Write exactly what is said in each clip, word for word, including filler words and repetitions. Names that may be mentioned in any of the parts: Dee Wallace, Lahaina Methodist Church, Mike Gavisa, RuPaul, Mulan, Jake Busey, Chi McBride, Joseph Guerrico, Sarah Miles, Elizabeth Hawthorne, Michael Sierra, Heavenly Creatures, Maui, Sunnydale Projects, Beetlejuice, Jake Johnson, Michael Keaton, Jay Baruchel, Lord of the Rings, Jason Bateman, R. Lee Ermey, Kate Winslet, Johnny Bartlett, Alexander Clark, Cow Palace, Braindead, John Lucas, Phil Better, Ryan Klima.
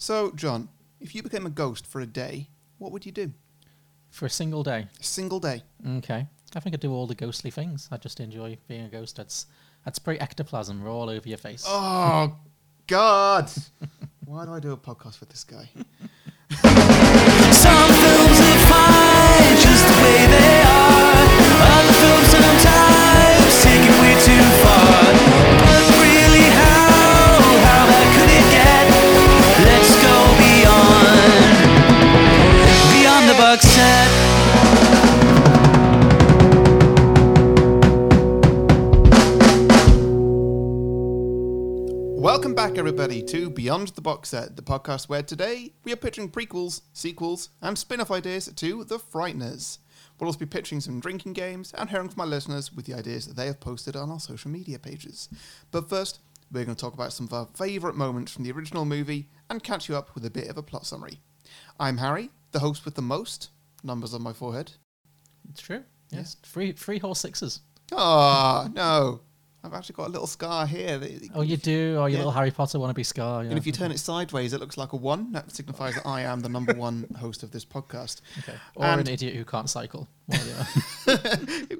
So, John, if you became a ghost for a day, what would you do? For a single day? A single day. Okay. I think I'd do all the ghostly things. I just enjoy being a ghost. I'd, I'd spray ectoplasm all over your face. Oh, God. Why do I do a podcast with this guy? Some films are fine just the way they are. Other films sometimes take it way too far. But really, how, how bad could it get? Let's go beyond, beyond the box set. Welcome back, everybody, to Beyond the Box Set, the podcast where today we are pitching prequels, sequels, and spin-off ideas to The Frighteners. We'll also be pitching some drinking games and hearing from our listeners with the ideas that they have posted on our social media pages. But first, we're going to talk about some of our favourite moments from the original movie and catch you up with a bit of a plot summary. I'm Harry, the host with the most numbers on my forehead. It's true. Yes. Yeah. Three, three whole sixes. Oh, no. I've actually got a little scar here. Oh, you do? Oh, your yeah. little Harry Potter wannabe scar. Yeah. And if you turn it sideways, it looks like a one. That signifies that I am the number one host of this podcast. Okay. Or and an idiot who can't cycle. Well, yeah. it,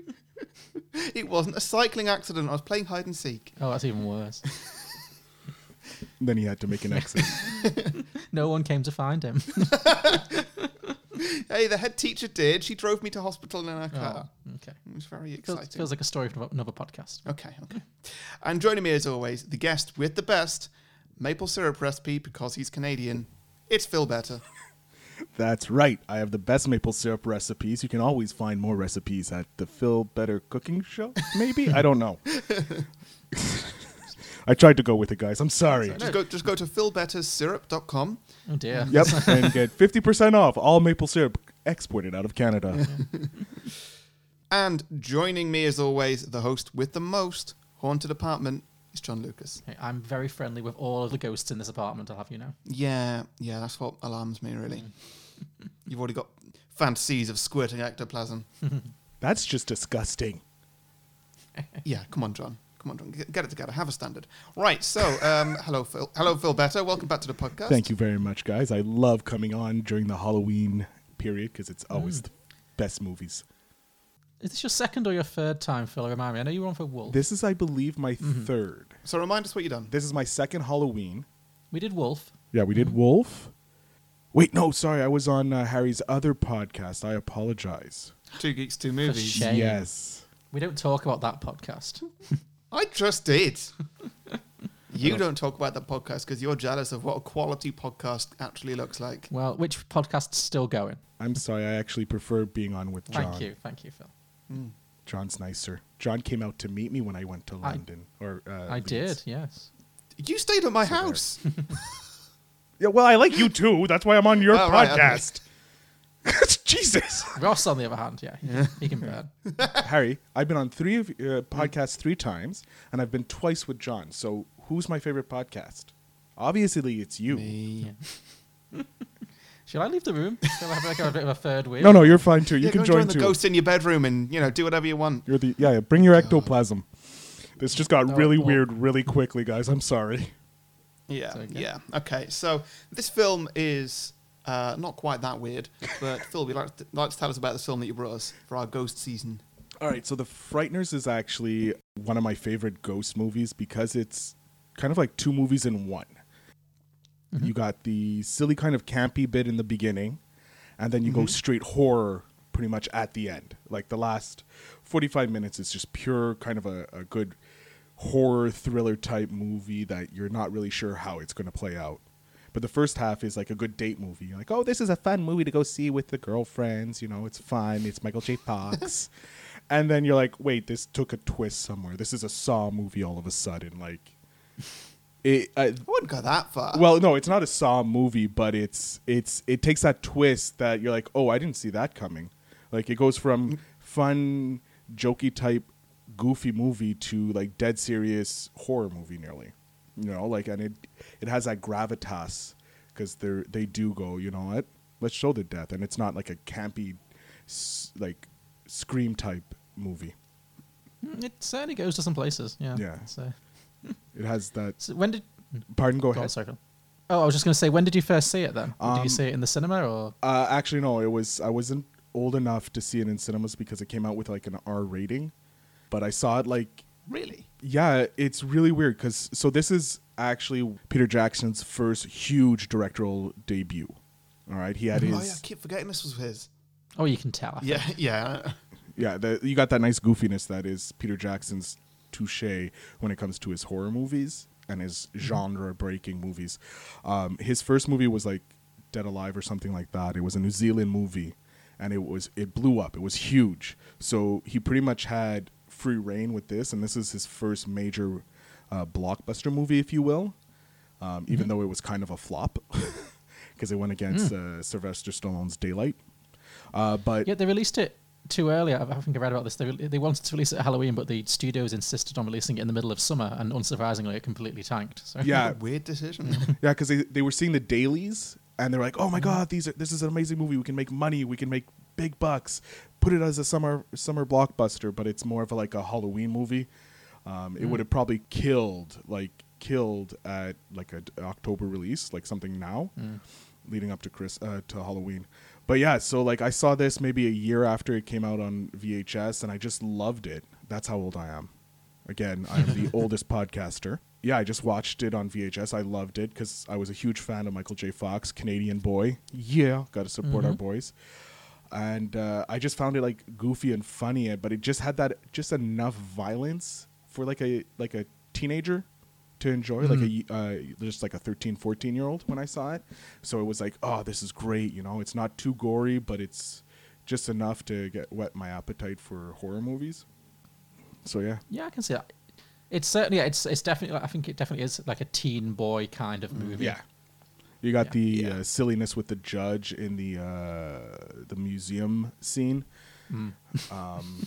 it wasn't a cycling accident. I was playing hide and seek. Oh, that's even worse. Then he had to make an exit. No one came to find him. Hey, the head teacher did. She drove me to hospital in her car. Oh, okay. It was very exciting. Feels, feels like a story from another podcast. Okay, okay. And joining me as always, the guest with the best maple syrup recipe because he's Canadian. It's Phil Better. That's right. I have the best maple syrup recipes. You can always find more recipes at the Phil Better Cooking Show, maybe? I don't know. I tried to go with it, guys. I'm sorry. Just go, just go to phil better syrup dot com. Oh, dear. Yep, and get fifty percent off all maple syrup exported out of Canada. Yeah. And joining me, as always, the host with the most haunted apartment is John Lucas. Hey, I'm very friendly with all of the ghosts in this apartment, I'll have you know. Yeah, yeah, that's what alarms me, really. Mm. You've already got fantasies of squirting ectoplasm. That's just disgusting. Yeah, come on, John. Come on, get it together. Have a standard. Right, so, um, hello, Phil. Hello, Phil Better. Welcome back to the podcast. Thank you very much, guys. I love coming on during the Halloween period because it's always mm. the best movies. Is this your second or your third time, Phil? Remind me. I know you were on for Wolf. This is, I believe, my mm-hmm. third. So remind us what you've done. This is my second Halloween. We did Wolf. Yeah, we did mm. Wolf. Wait, no, sorry. I was on uh, Harry's other podcast. I apologize. Two Geeks, Two Movies. For shame. Yes. We don't talk about that podcast. I just did. You don't talk about the podcast because you're jealous of what a quality podcast actually looks like. Well, which podcast's still going? I'm sorry. I actually prefer being on with John. Thank you. Thank you, Phil. Mm. John's nicer. John came out to meet me when I went to London. I, or uh, I did, yes. You stayed at my so house. Yeah, well, I like you too. That's why I'm on your oh, podcast. Right, Jesus. Ross, on the other hand, yeah, yeah. he can burn. Harry, I've been on three of uh, podcasts three times, and I've been twice with John. So, who's my favorite podcast? Obviously, it's you. Me. Yeah. Shall I leave the room? Shall I have like a bit of a third wheel? No, no, you're fine too. You yeah, can join, join the too. Ghost in your bedroom and you know do whatever you want. You're the yeah. yeah bring your ectoplasm. This just got no, really well. weird really quickly, guys. I'm sorry. Yeah. So yeah. Okay. So this film is. Uh, not quite that weird, but Phil, would you like to, like to tell us about the film that you brought us for our ghost season? All right, so The Frighteners is actually one of my favorite ghost movies because it's kind of like two movies in one. Mm-hmm. You got the silly kind of campy bit in the beginning, and then you mm-hmm. go straight horror pretty much at the end. Like the last forty-five minutes is just pure kind of a, a good horror thriller type movie that you're not really sure how it's going to play out. But the first half is like a good date movie. You're like, oh, this is a fun movie to go see with the girlfriends. You know, it's fun. It's Michael J. Fox. And then you're like, wait, this took a twist somewhere. This is a Saw movie all of a sudden. Like, it, I, I wouldn't go that far. Well, no, it's not a Saw movie, but it's it's it takes that twist that you're like, oh, I didn't see that coming. Like, it goes from fun, jokey type, goofy movie to like dead serious horror movie nearly. You know, like, and it it has that gravitas because they they do go, you know what, let's show the death. And it's not like a campy, s- like, Scream type movie. It certainly goes to some places, yeah. Yeah. So. It has that. So when did... Pardon, go, go ahead. On, sorry, Phil. Oh, I was just going to say, when did you first see it then? Um, did you see it in the cinema or? Uh, actually, no, it was, I wasn't old enough to see it in cinemas because it came out with like an R rating, but I saw it like. Really? Yeah, it's really weird because, so this is actually Peter Jackson's first huge directorial debut. All right, he had oh, his. Oh, yeah, I keep forgetting this was his. Oh, you can tell. Yeah, yeah. Yeah, the, you got that nice goofiness that is Peter Jackson's touche when it comes to his horror movies and his genre-breaking movies. Um, his first movie was like Dead Alive or something like that. It was a New Zealand movie, and it was it blew up. It was huge. So he pretty much had free reign with this, and this is his first major uh, blockbuster movie, if you will, um, even mm-hmm. though it was kind of a flop because it went against mm. uh, Sylvester Stallone's Daylight. Uh, but yeah, they released it too early. I, I think I read about this. They re- they wanted to release it at Halloween, but the studios insisted on releasing it in the middle of summer, and unsurprisingly, it completely tanked. So yeah, weird decision. Yeah, because they, they were seeing the dailies, and they're like, "Oh my god, these are this is an amazing movie. We can make money. We can make big bucks. Put it as a summer summer blockbuster." But it's more of a, like a Halloween movie. Um, it mm. would have probably killed like killed at like an October release, like something now, mm. leading up to Chris uh, to Halloween. But yeah, so like I saw this maybe a year after it came out on V H S, and I just loved it. That's how old I am. Again, I am the oldest podcaster. Yeah, I just watched it on V H S. I loved it because I was a huge fan of Michael J. Fox, Canadian boy. Yeah, got to support mm-hmm. our boys. And uh, I just found it like goofy and funny, but it just had that just enough violence for like a like a teenager to enjoy, mm-hmm. like a uh, just like a thirteen, fourteen year old when I saw it. So it was like, oh, this is great. You know, it's not too gory, but it's just enough to get whet my appetite for horror movies. So yeah. Yeah, I can see that. It's certainly, yeah, it's it's definitely. Like, I think it definitely is like a teen boy kind of movie. Yeah. You got yeah. the yeah. Uh, silliness with the judge in the uh, the museum scene. Mm. Um,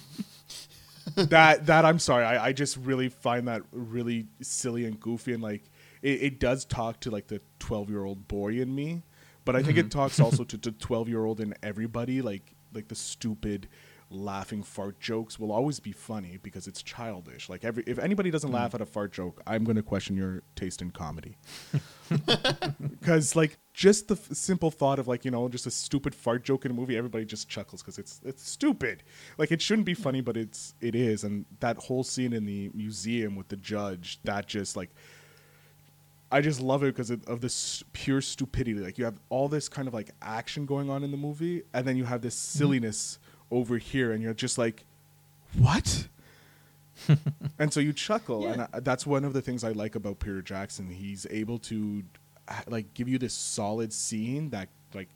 that that I'm sorry, I, I just really find that really silly and goofy, and like it, it does talk to like the twelve year old boy in me, but I think mm-hmm. it talks also to the twelve year old in everybody. Like like the stupid laughing fart jokes will always be funny because it's childish. Like every if anybody doesn't mm. laugh at a fart joke, I'm going to question your taste in comedy. Because like just the f- simple thought of like, you know, just a stupid fart joke in a movie, everybody just chuckles because it's it's stupid. Like it shouldn't be funny, but it's it is. And that whole scene in the museum with the judge, that just like I just love it because of this pure stupidity. Like you have all this kind of like action going on in the movie, and then you have this silliness mm. over here, and you're just like, what? And so you chuckle, yeah. and I, that's one of the things I like about Peter Jackson. He's able to like give you this solid scene that like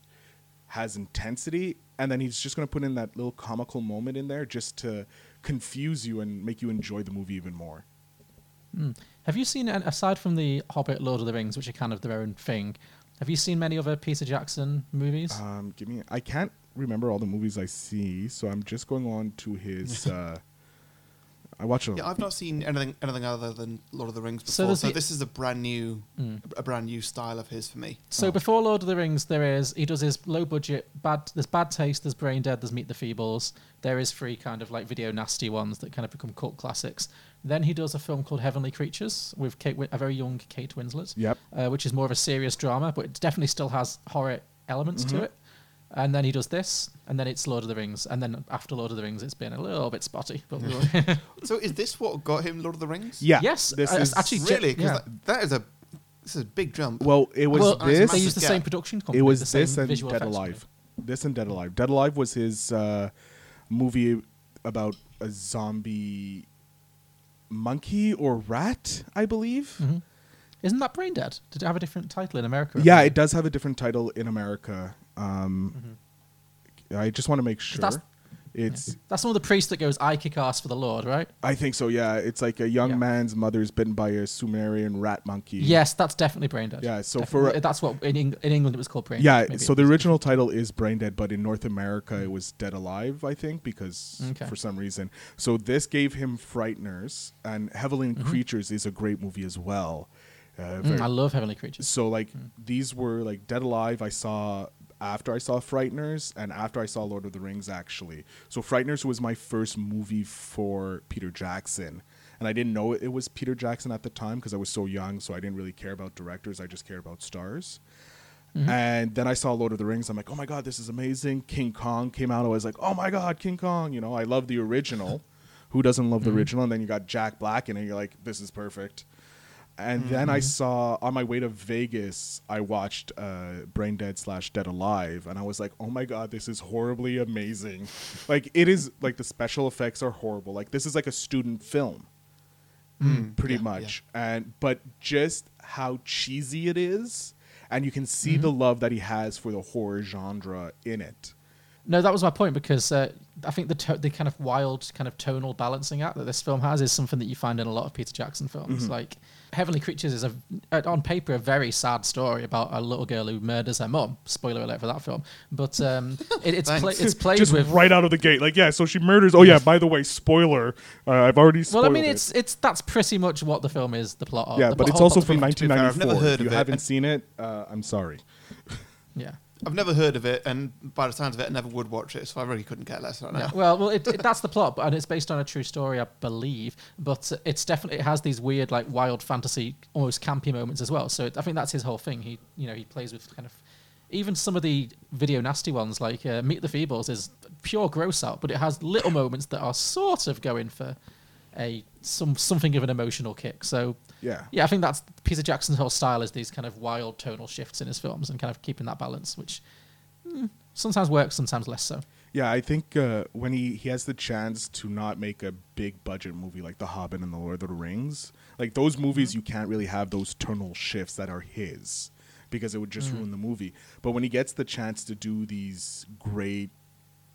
has intensity, and then he's just going to put in that little comical moment in there just to confuse you and make you enjoy the movie even more. Mm. Have you seen, aside from the Hobbit, Lord of the Rings, which are kind of their own thing, have you seen many other Peter Jackson movies? Um, give me, I can't remember all the movies I see, so I'm just going on to his. Uh, I watch. Yeah, I've not seen anything anything other than Lord of the Rings before. So, so this is a brand new, mm. a brand new style of his for me. So oh. before Lord of the Rings, there is he does his low budget bad. There's Bad Taste, there's Braindead, there's Meet the Feebles. There is three kind of like video nasty ones that kind of become cult classics. Then he does a film called Heavenly Creatures with Kate, a very young Kate Winslet. Yep. Uh, which is more of a serious drama, but it definitely still has horror elements mm-hmm. to it. And then he does this, and then it's Lord of the Rings, and then after Lord of the Rings, it's been a little bit spotty. But so, is this what got him Lord of the Rings? Yeah. Yes. This uh, is actually really because yeah. that, that is a this is a big jump. Well, it was well, this. They used the same production company. It was the this and Dead Alive. Movie. This and Dead Alive. Dead Alive was his uh, movie about a zombie monkey or rat, I believe. Mm-hmm. Isn't that Braindead? Did it have a different title in America? Yeah, it does have a different title in America. Um, mm-hmm. I just want to make sure that's, it's yeah. that's one of the priests that goes, "I kick ass for the Lord," right? I think so. Yeah, it's like a young yeah. man's mother's bitten by a Sumerian rat monkey. Yes, that's definitely Braindead. Yeah, so definitely. for uh, that's what in, Eng- in England it was called Braindead. Yeah, Maybe so the original title is Braindead, but in North America it was Dead Alive, I think, because okay. for some reason. So this gave him Frighteners, and Heavenly mm-hmm. Creatures is a great movie as well. Uh, mm, I love Heavenly Creatures. So like mm. these were like Dead Alive. I saw. After I saw Frighteners and after I saw Lord of the Rings, actually. So Frighteners was my first movie for Peter Jackson. And I didn't know it was Peter Jackson at the time because I was so young. So I didn't really care about directors. I just cared about stars. Mm-hmm. And then I saw Lord of the Rings. I'm like, oh, my God, this is amazing. King Kong came out. I was like, oh, my God, King Kong. You know, I love the original. Who doesn't love the mm-hmm. original? And then you got Jack Black in it. And you're like, this is perfect. And mm-hmm. then I saw, on my way to Vegas, I watched uh, Braindead slash Dead Alive. And I was like, oh, my God, this is horribly amazing. Like, it is, like, the special effects are horrible. Like, this is like a student film. Mm, pretty yeah, much. Yeah. And but just how cheesy it is. And you can see mm-hmm. the love that he has for the horror genre in it. No, that was my point, because uh, I think the to- the kind of wild kind of tonal balancing act that this film has is something that you find in a lot of Peter Jackson films. Mm-hmm. Like, Heavenly Creatures is, a, on paper, a very sad story about a little girl who murders her mum. Spoiler alert for that film. But um, it, it's, pla- it's played Just with... right out of the gate. Like, yeah, so she murders... Oh, yeah, by the way, spoiler. Uh, I've already spoiled Well, I mean, it. it's it's that's pretty much what the film is, the plot of. Yeah, the but it's also from nineteen ninety-four. I've never heard if you of it. haven't seen it, uh, I'm sorry. Yeah. I've never heard of it, and by the sounds of it, I never would watch it, so I really couldn't care less right now. Yeah, well, well, it, it, that's the plot, and it's based on a true story, I believe, but it's definitely, it has these weird, like, wild fantasy, almost campy moments as well, so it, I think that's his whole thing. He, you know, he plays with kind of, even some of the video nasty ones, like uh, Meet the Feebles is pure gross out, but it has little moments that are sort of going for a some something of an emotional kick, so... Yeah, yeah. I think that's Peter Jackson's whole style, is these kind of wild tonal shifts in his films and kind of keeping that balance, which mm, sometimes works, sometimes less so. Yeah, I think uh, when he, he has the chance to not make a big budget movie like The Hobbit and The Lord of the Rings, like those movies mm-hmm. you can't really have those tonal shifts that are his because it would just mm-hmm. ruin the movie. But when he gets the chance to do these great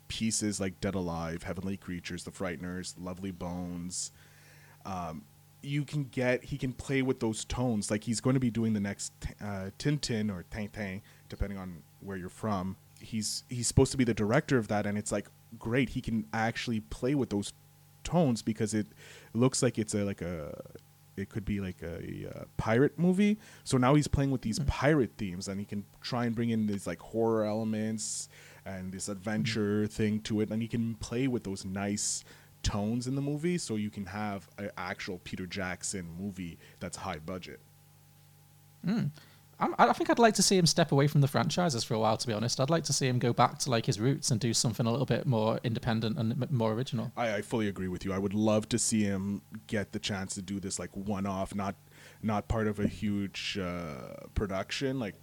pieces like Dead Alive, Heavenly Creatures, The Frighteners, Lovely Bones... Um, you can get, he can play with those tones. Like, he's going to be doing the next uh, Tintin or Tintin, depending on where you're from. He's he's supposed to be the director of that, and it's like, great, he can actually play with those tones because it looks like it's a like a it could be like a, a pirate movie. So now he's playing with these mm-hmm. pirate themes, and he can try and bring in these like horror elements and this adventure mm-hmm. thing to it, and he can play with those nice tones in the movie, so you can have an actual Peter Jackson movie that's high budget. Mm. I'm, I think I'd like to see him step away from the franchises for a while, to be honest. I'd like to see him go back to like his roots and do something a little bit more independent and m- more original. I, I fully agree with you. I would love to see him get the chance to do this like one-off, not not part of a huge uh, production, like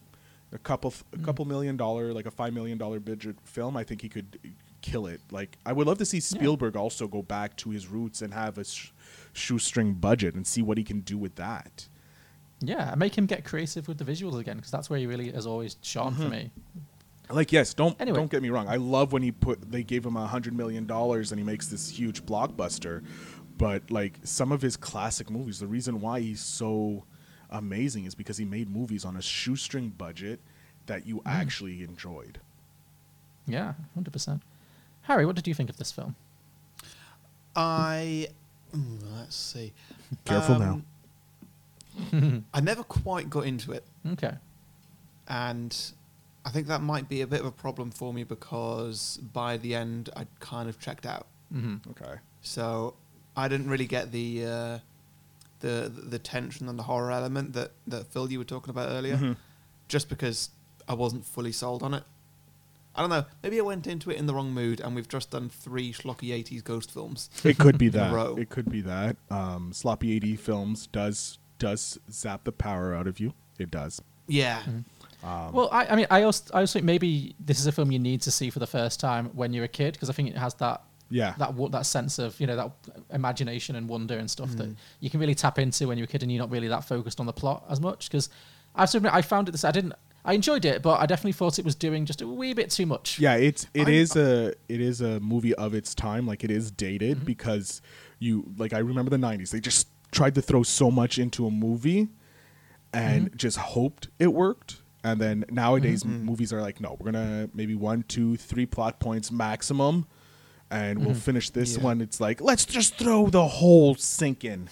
a couple a couple mm. million dollar, like a five million dollar budget film. I think he could kill it. Like, I would love to see Spielberg yeah. also go back to his roots and have a sh- shoestring budget and see what he can do with that. Yeah, make him get creative with the visuals again, because that's where he really has always shone mm-hmm. for me. Like, yes, don't anyway. don't get me wrong. I love when he put they gave him a hundred million dollars and he makes this huge blockbuster. But like some of his classic movies, the reason why he's so amazing is because he made movies on a shoestring budget that you mm. actually enjoyed. Yeah, hundred percent. Harry, what did you think of this film? I... Ooh, let's see. Careful um, now. I never quite got into it. Okay. And I think that might be a bit of a problem for me because by the end, I kind of checked out. Mm-hmm. Okay. So I didn't really get the uh, the the tension and the horror element that, that Phil, you were talking about earlier, mm-hmm. just because I wasn't fully sold on it. I don't know. Maybe I went into it in the wrong mood, and we've just done three schlocky eighties ghost films. It could be that. It could be that. Um, sloppy eighties films does does zap the power out of you. It does. Yeah. Mm-hmm. Um, well, I, I mean, I also I also think maybe this is a film you need to see for the first time when you're a kid, because I think it has that yeah that w- that sense of, you know, that imagination and wonder and stuff mm. that you can really tap into when you're a kid, and you're not really that focused on the plot as much. Because I have to admit, I found it this I didn't. I enjoyed it, but I definitely thought it was doing just a wee bit too much. Yeah, it's it I, is a it is a movie of its time. Like, it is dated mm-hmm. because you like I remember the nineties. They just tried to throw so much into a movie, and mm-hmm. just hoped it worked. And then nowadays, mm-hmm. movies are like, no, we're gonna maybe one, two, three plot points maximum, and mm-hmm. we'll finish this yeah. one. It's like, let's just throw the whole sink in.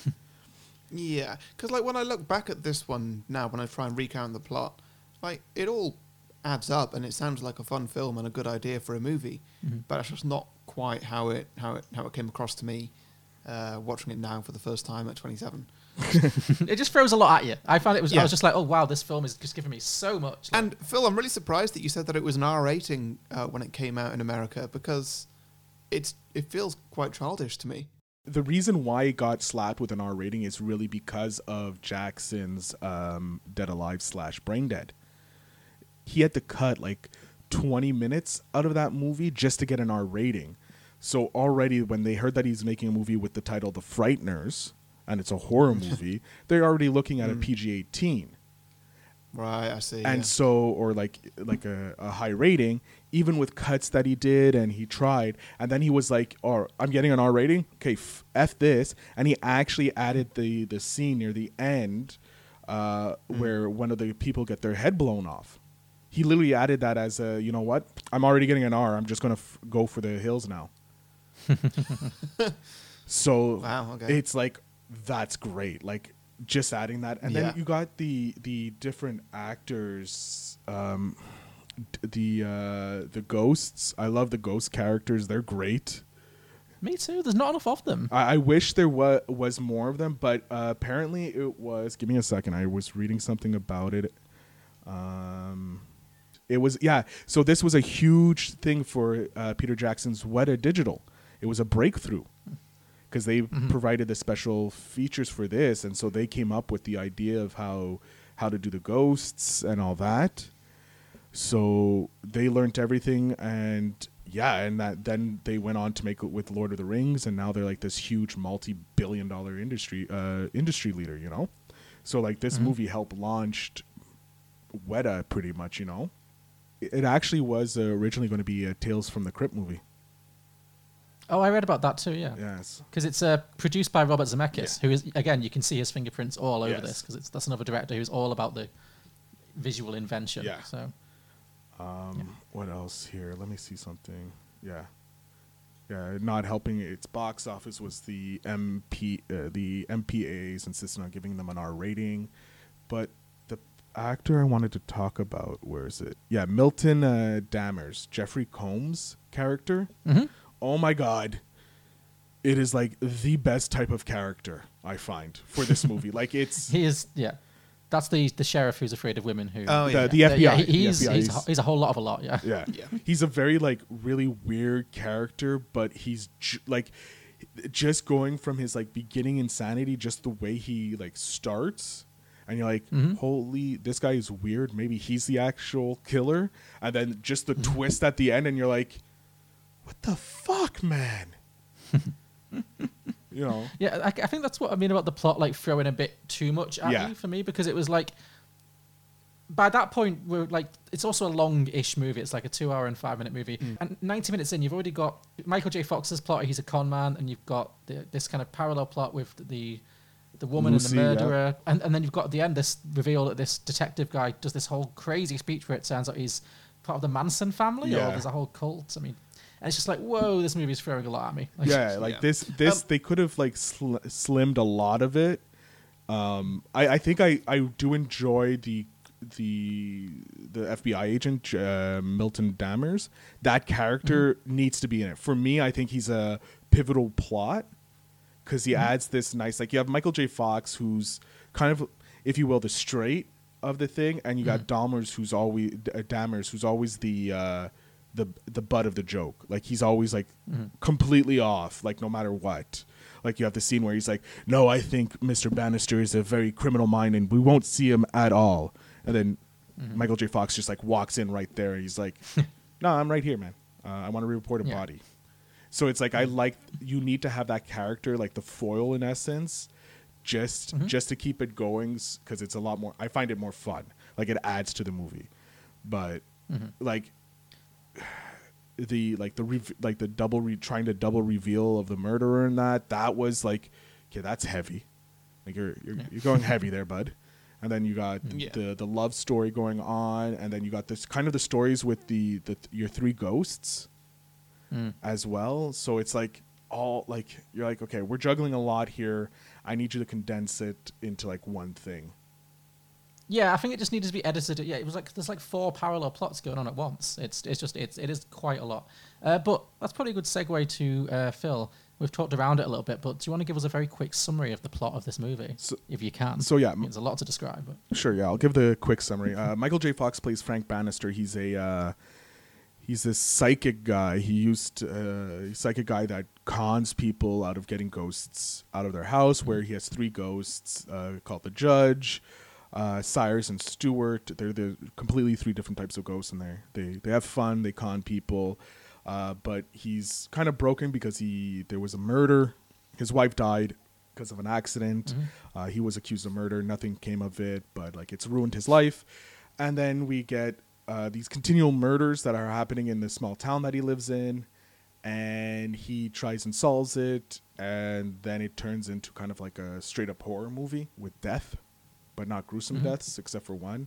Yeah, because like when I look back at this one now, when I try and recount the plot. Like, it all adds up, and it sounds like a fun film and a good idea for a movie, mm-hmm. but that's just not quite how it how it how it came across to me uh, watching it now for the first time at twenty-seven. It just throws a lot at you. I found it was, yeah. I was just like, oh wow, this film is just giving me so much. Like, and Phil, I'm really surprised that you said that it was an R rating uh, when it came out in America, because it's it feels quite childish to me. The reason why it got slapped with an R rating is really because of Jackson's um, Dead Alive slash Braindead. He had to cut like twenty minutes out of that movie just to get an R rating. So already when they heard that he's making a movie with the title The Frighteners, and it's a horror movie, they're already looking at mm. a P G eighteen. Right, I see. And yeah. so, or like like a, a high rating, even with cuts that he did and he tried. And then he was like, oh, I'm getting an R rating? Okay, f-, F this. And he actually added the, the scene near the end uh, mm. where one of the people get their head blown off. He literally added that as a, you know what? I'm already getting an R. I'm just going to f- go for the hills now. So wow, okay. It's like, that's great. Like, just adding that. And yeah. then you got the the different actors, um, the uh, the ghosts. I love the ghost characters. They're great. Me too. There's not enough of them. I, I wish there wa- was more of them, but uh, apparently it was... Give me a second. I was reading something about it. Um, it was... Yeah. So this was a huge thing for uh, Peter Jackson's Weta Digital. It was a breakthrough. Because they mm-hmm. provided the special features for this, and so they came up with the idea of how how to do the ghosts and all that. So they learned everything, and yeah, and that then they went on to make it with Lord of the Rings, and now they're like this huge multi-billion-dollar industry uh, industry leader, you know. So like this mm-hmm. movie helped launched Weta pretty much, you know. It, it actually was uh, originally going to be a Tales from the Crypt movie. Oh, I read about that too, yeah. Yes. Because it's uh, produced by Robert Zemeckis, yeah. who is, again, you can see his fingerprints all over yes. this, because that's another director who's all about the visual invention. Yeah. So, um, yeah. What else here? Let me see something. Yeah. Yeah, not helping its box office was the M P, uh, the M P As insisted on giving them an R rating. But the actor I wanted to talk about, where is it? Yeah, Milton uh, Dammers, Jeffrey Combs' character. Mm-hmm. Oh my God, it is like the best type of character I find for this movie. Like it's he is yeah, that's the the sheriff who's afraid of women. Who oh yeah, the, yeah. the F B I. Yeah, he, he's, the F B I he's, he's he's a whole lot of a lot. Yeah, yeah, yeah. He's a very like really weird character, but he's ju- like just going from his like beginning insanity, just the way he like starts, and you're like, mm-hmm. holy, this guy is weird. Maybe he's the actual killer, and then just the twist at the end, and you're like, what the fuck, man? You know. Yeah, I, I think that's what I mean about the plot, like throwing a bit too much at yeah. you for me, because it was like, by that point, we're like, it's also a long-ish movie. It's like a two-hour and five-minute movie, mm. and ninety minutes in, you've already got Michael J. Fox's plot. He's a con man, and you've got the, this kind of parallel plot with the the woman Lucy, and the murderer, yeah. and and then you've got at the end this reveal that this detective guy does this whole crazy speech where it sounds like he's part of the Manson family, yeah. or there's a whole cult. I mean. And it's just like, whoa, this movie's throwing a lot at me. Like, yeah, like yeah. this, this um, they could have like sl- slimmed a lot of it. Um, I, I think I, I do enjoy the the the F B I agent uh, Milton Dammers. That character mm-hmm. needs to be in it for me. I think he's a pivotal plot because he mm-hmm. adds this nice, like you have Michael J. Fox, who's kind of, if you will, the straight of the thing, and you got mm-hmm. Dammers, who's always uh, Dammers, who's always the uh, the the butt of the joke. Like he's always like mm-hmm. completely off, like no matter what. Like you have the scene where he's like, no, I think Mister Bannister is a very criminal mind and we won't see him at all. And then mm-hmm. Michael J. Fox just like walks in right there and he's like, no, I'm right here, man. Uh, I want to report a yeah. body. So it's like, I like, you need to have that character, like the foil in essence, just mm-hmm. just to keep it going, because it's a lot more, I find it more fun. Like it adds to the movie. But mm-hmm. like, the like the re- like the double re- trying to double reveal of the murderer and that that was like, okay, that's heavy. Like you're you're, yeah. you're going heavy there, bud. And then you got yeah. the the love story going on, and then you got this kind of the stories with the, the your three ghosts mm. as well. So it's like all like you're like, okay, we're juggling a lot here. I need you to condense it into like one thing. Yeah, I think it just needed to be edited. Yeah, it was like there's like four parallel plots going on at once. It's it's just it's it is quite a lot. Uh, but that's probably a good segue to uh, Phil. We've talked around it a little bit, but do you want to give us a very quick summary of the plot of this movie, so, if you can? So yeah, there's a lot to describe. But. Sure, yeah, I'll give the quick summary. Uh, Michael J. Fox plays Frank Bannister. He's a uh, he's this psychic guy. He used uh, psychic guy that cons people out of getting ghosts out of their house. Where he has three ghosts uh, called the Judge, uh, Sires, and Stewart. They're the completely three different types of ghosts, and they they they have fun. They con people. Uh, but he's kind of broken because he there was a murder. His wife died because of an accident. Mm-hmm. Uh, he was accused of murder. Nothing came of it, but like it's ruined his life. And then we get uh, these continual murders that are happening in the small town that he lives in. And he tries and solves it. And then it turns into kind of like a straight up horror movie with death, but not gruesome mm-hmm. deaths except for one.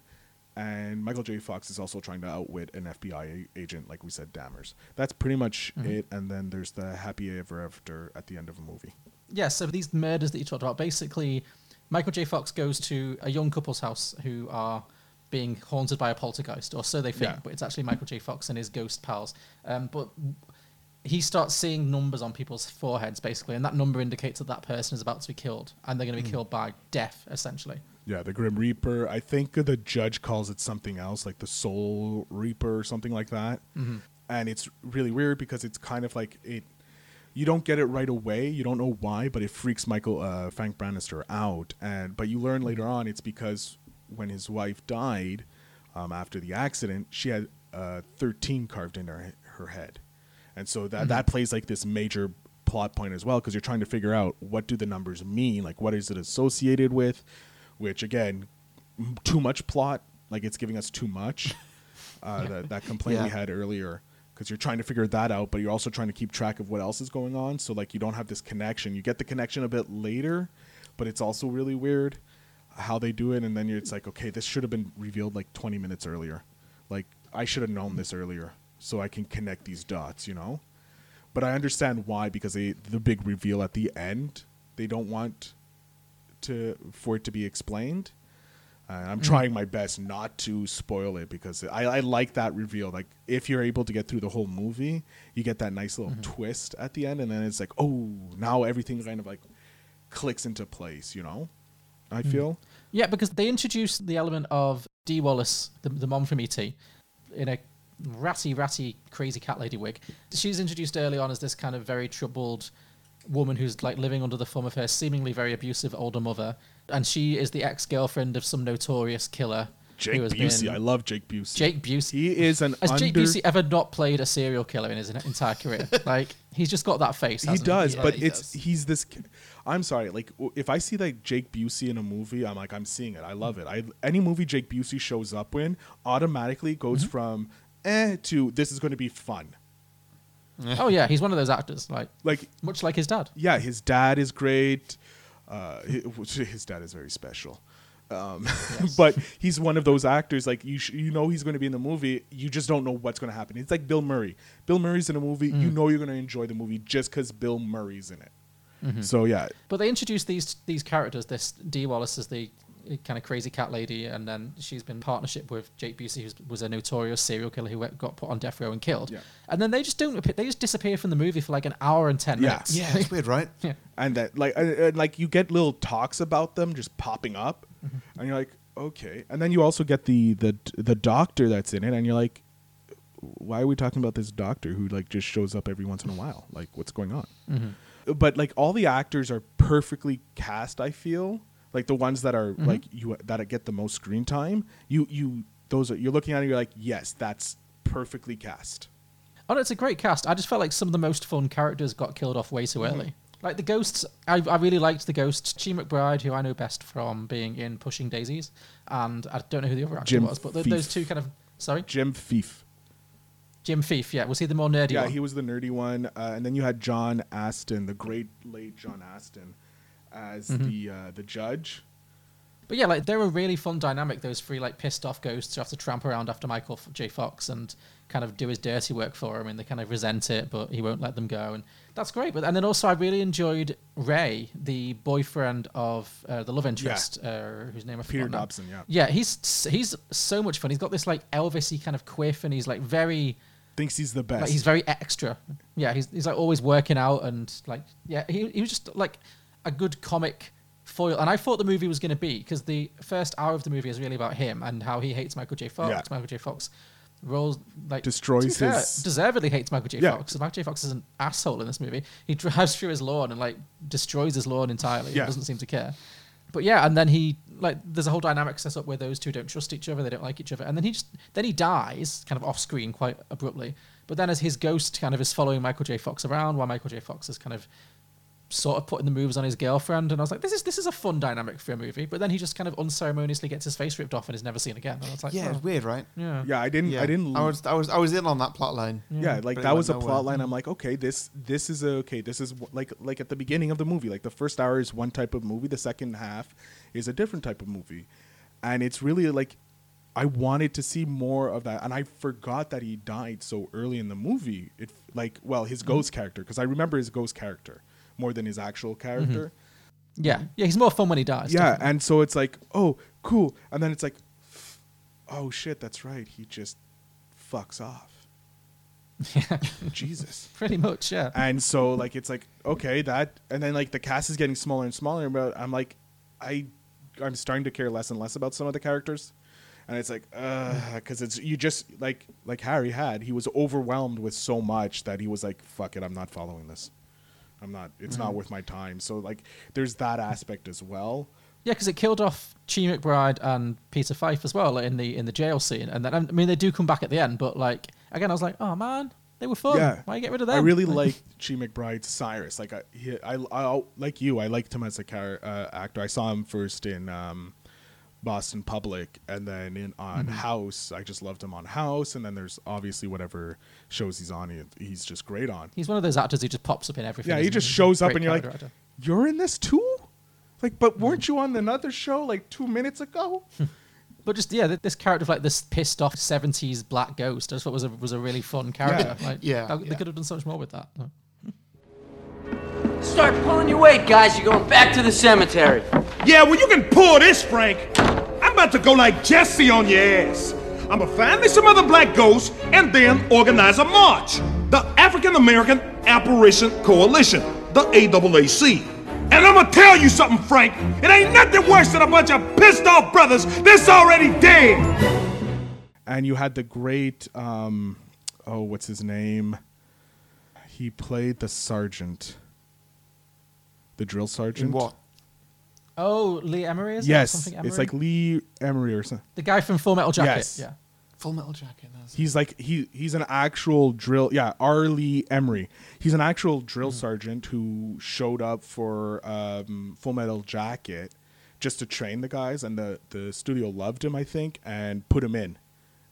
And Michael J. Fox is also trying to outwit an F B I agent, like we said, Dammers. That's pretty much mm-hmm. it. And then there's the happy ever after at the end of a movie. Yeah, so these murders that you talked about, basically, Michael J. Fox goes to a young couple's house who are being haunted by a poltergeist, or so they think, yeah. but it's actually Michael J. Fox and his ghost pals. Um, but he starts seeing numbers on people's foreheads, basically, and that number indicates that that person is about to be killed, and they're going to be mm. killed by death, essentially. Yeah, the Grim Reaper. I think the Judge calls it something else, like the Soul Reaper or something like that. Mm-hmm. And it's really weird because it's kind of like it. You don't get it right away. You don't know why, but it freaks Michael uh, Frank Bannister out. And but you learn later on it's because when his wife died um, after the accident, she had uh, thirteen carved in her, her head. And so that, mm-hmm. that plays like this major plot point as well because you're trying to figure out what do the numbers mean? Like what is it associated with? Which, again, too much plot. Like, it's giving us too much. Uh, that, that complaint yeah. we had earlier. Because you're trying to figure that out, but you're also trying to keep track of what else is going on. So, like, you don't have this connection. You get the connection a bit later, but it's also really weird how they do it. And then you're, it's like, okay, this should have been revealed, like, twenty minutes earlier. Like, I should have known this earlier so I can connect these dots, you know? But I understand why, because they, the big reveal at the end, they don't want... to for it to be explained. Uh, I'm mm. trying my best not to spoil it because I, I like that reveal. Like if you're able to get through the whole movie, you get that nice little mm-hmm. twist at the end, and then it's like, oh, now everything kind of like clicks into place. You know, I mm. feel. Yeah, because they introduced the element of Dee Wallace, the, the mom from E T, in a ratty, ratty, crazy cat lady wig. She's introduced early on as this kind of very troubled woman who's like living under the thumb of her seemingly very abusive older mother, and she is the ex-girlfriend of some notorious killer. Jake Busey, been... I love Jake Busey. Jake Busey, he is an. Has under... Jake Busey ever not played a serial killer in his entire career? Like he's just got that face. Hasn't he does, he? but yeah, he it's does. He's this. I'm sorry, like if I see like Jake Busey in a movie, I'm like I'm seeing it. I love it. I any movie Jake Busey shows up in automatically goes mm-hmm. from eh to this is going to be fun. Oh yeah, he's one of those actors, like, like much like his dad. Yeah, his dad is great. Uh, his, his dad is very special, um, yes. but he's one of those actors. Like you, sh- you know, he's going to be in the movie. You just don't know what's going to happen. It's like Bill Murray. Bill Murray's in a movie. Mm. You know, you're going to enjoy the movie just because Bill Murray's in it. Mm-hmm. So yeah. But they introduced these these characters. This Dee Wallace is the kind of crazy cat lady, and then she's been in partnership with Jake Busey, who was a notorious serial killer who got put on death row and killed. Yeah. And then they just don't they just disappear from the movie for like an hour and ten yeah. minutes. Yeah, it's weird, right? Yeah. And that like and like you get little talks about them just popping up, mm-hmm. and you're like, okay. And then you also get the the the doctor that's in it, and you're like, why are we talking about this doctor who like just shows up every once in a while? Like, what's going on? Mm-hmm. But like all the actors are perfectly cast, I feel. Like the ones that are mm-hmm. like you that get the most screen time, you you those are, you're looking at it and you're like, yes, that's perfectly cast. Oh, no, it's a great cast. I just felt like some of the most fun characters got killed off way too early. Mm-hmm. Like the ghosts, I, I really liked the ghosts. Chi McBride, who I know best from being in Pushing Daisies, and I don't know who the other actor Jim was, but th- those two kind of sorry, Jim Fief. Jim Fief, yeah, was he the more nerdy? Yeah, one? He was the nerdy one, uh, and then you had John Astin, the great late John Astin. As mm-hmm. the uh, the judge, but yeah, like they're a really fun dynamic. Those three like pissed off ghosts who have to tramp around after Michael J. Fox and kind of do his dirty work for him, and they kind of resent it, but he won't let them go, and that's great. But and then also I really enjoyed Ray, the boyfriend of uh, the love interest, yeah. uh, whose name I forgot. Peter Dobson, yeah, yeah, he's he's so much fun. He's got this like Elvis-y kind of quiff, and he's like very thinks he's the best. Like, he's very extra. Yeah, he's he's like always working out and like yeah, he he was just like a good comic foil. And I thought the movie was going to be, because the first hour of the movie is really about him and how he hates Michael J. Fox. Yeah. Michael J. Fox rolls like destroys fair, his deservedly hates Michael J. Yeah. Fox. Michael J. Fox is an asshole in this movie. He drives through his lawn and like destroys his lawn entirely. Yeah. He doesn't seem to care. But yeah, and then he like there's a whole dynamic set up where those two don't trust each other, they don't like each other, and then he just then he dies kind of off screen quite abruptly. But then as his ghost kind of is following Michael J. Fox around, while Michael J. Fox is kind of sort of putting the moves on his girlfriend, and I was like, this is this is a fun dynamic for a movie. But then he just kind of unceremoniously gets his face ripped off and is never seen again. And I was like, yeah, oh. It's weird, right? Yeah, yeah, I didn't, yeah. I didn't. I was, I was, I was in on that plot line. Yeah, yeah, like that was a nowhere. plot line. I'm like, okay, this, this is a, okay. This is like, like at the beginning of the movie, like the first hour is one type of movie, the second half is a different type of movie, and it's really like, I wanted to see more of that, and I forgot that he died so early in the movie. It like, well, his ghost mm. character, because I remember his ghost character more than his actual character. Mm-hmm. Yeah. Yeah, he's more fun when he dies. Yeah, definitely. And so it's like, oh, cool. And then it's like, oh, shit, that's right. He just fucks off. Yeah. Jesus. Pretty much, yeah. And so, like, it's like, okay, that... And then, like, the cast is getting smaller and smaller, but I'm like, I, I'm starting to care less and less about some of the characters. And it's like, uh, because it's, you just, like, like Harry had, he was overwhelmed with so much that he was like, fuck it, I'm not following this. I'm not, it's mm-hmm. not worth my time. So, like, there's that aspect as well. Yeah, because it killed off Chi McBride and Peter Fife as well, like, in the in the jail scene. And then, I mean, they do come back at the end, but, like, again, I was like, oh, man, they were fun. Yeah. Why get rid of them? I really like Chi McBride's Cyrus. Like, I, he, I, I, like you, I liked him as a car- uh, actor. I saw him first in um, Boston Public, and then in on mm-hmm. House. I just loved him on House, and then there's obviously whatever shows he's on, he's just great on. He's one of those actors who just pops up in everything. Yeah, he just he? shows up and you're like, actor. You're in this too? Like, but weren't you on another show like two minutes ago? But just, yeah, this character of like this pissed off seventies black ghost, I just thought was a, was a really fun character. Yeah, like, yeah, that, yeah. They could have done so much more with that. Start pulling your weight, guys. You're going back to the cemetery. Yeah, well, you can pull this, Frank. I'm about to go like Jesse on your ass. I'm gonna find me some other black ghosts and then organize a march. The African American Apparition Coalition, the A A A C. And I'm gonna tell you something, Frank. It ain't nothing worse than a bunch of pissed off brothers that's already dead. And you had the great, um, oh, what's his name? He played the sergeant. The drill sergeant. In what? Oh, Lee Emery, is yes, something Emery? It's like Lee Emery or something. The guy from Full Metal Jacket. Yes. Yeah. Full Metal Jacket. That's he's like, he he's an actual drill. Yeah, R. Lee Ermey. He's an actual drill mm. sergeant who showed up for um, Full Metal Jacket just to train the guys. And the, the studio loved him, I think, and put him in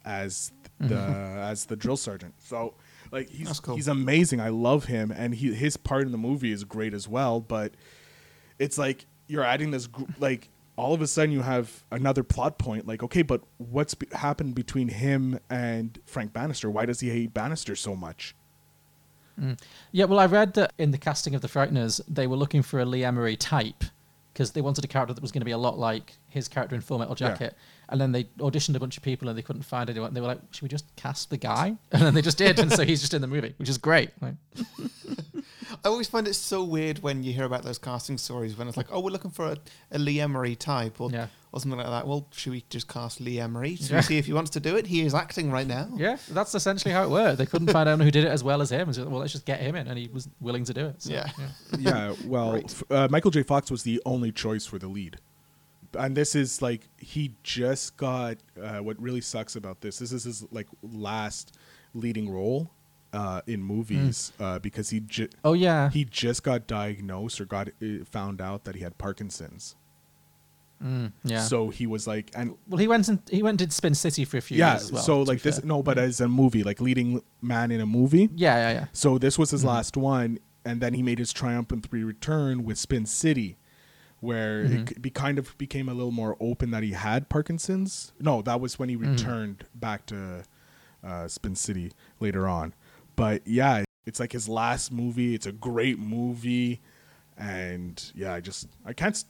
as the, mm-hmm. as the drill sergeant. So... Like he's cool. He's amazing. I love him, and he his part in the movie is great as well. But it's like you're adding this gr- like all of a sudden you have another plot point. Like okay, but what's be- happened between him and Frank Bannister? Why does he hate Bannister so much? Mm. Yeah, well, I read that in the casting of The Frighteners, they were looking for a Lee Emery type because they wanted a character that was going to be a lot like his character in Full Metal Jacket. Yeah. And then they auditioned a bunch of people and they couldn't find anyone. They were like, should we just cast the guy? And then they just did. And so he's just in the movie, which is great. Like. I always find it so weird when you hear about those casting stories when it's like, oh, we're looking for a, a Lee Emery type or, yeah. or something like that. Well, should we just cast Lee Emery? Should yeah. we see if he wants to do it? He is acting right now. Yeah, that's essentially how it worked. They couldn't find anyone who did it as well as him. And so, well, let's just get him in. And he was willing to do it. So, yeah. Yeah. yeah, well, right. uh, Michael J. Fox was the only choice for the lead. And this is like he just got uh, what really sucks about this. This is his like last leading role uh, in movies mm. uh, because he ju- oh yeah he just got diagnosed or got uh, found out that he had Parkinson's. Mm, yeah. So he was like, and well, he went and he went and did Spin City for a few yeah, years as well. So like this, fair. no, but as a movie, like leading man in a movie. Yeah, yeah, yeah. So this was his mm. last one, and then he made his triumphant return with Spin City. Where mm-hmm. it be kind of became a little more open that he had Parkinson's. No, that was when he returned mm-hmm. back to uh, Spin City later on. But yeah, it's like his last movie. It's a great movie, and yeah, I just I can't.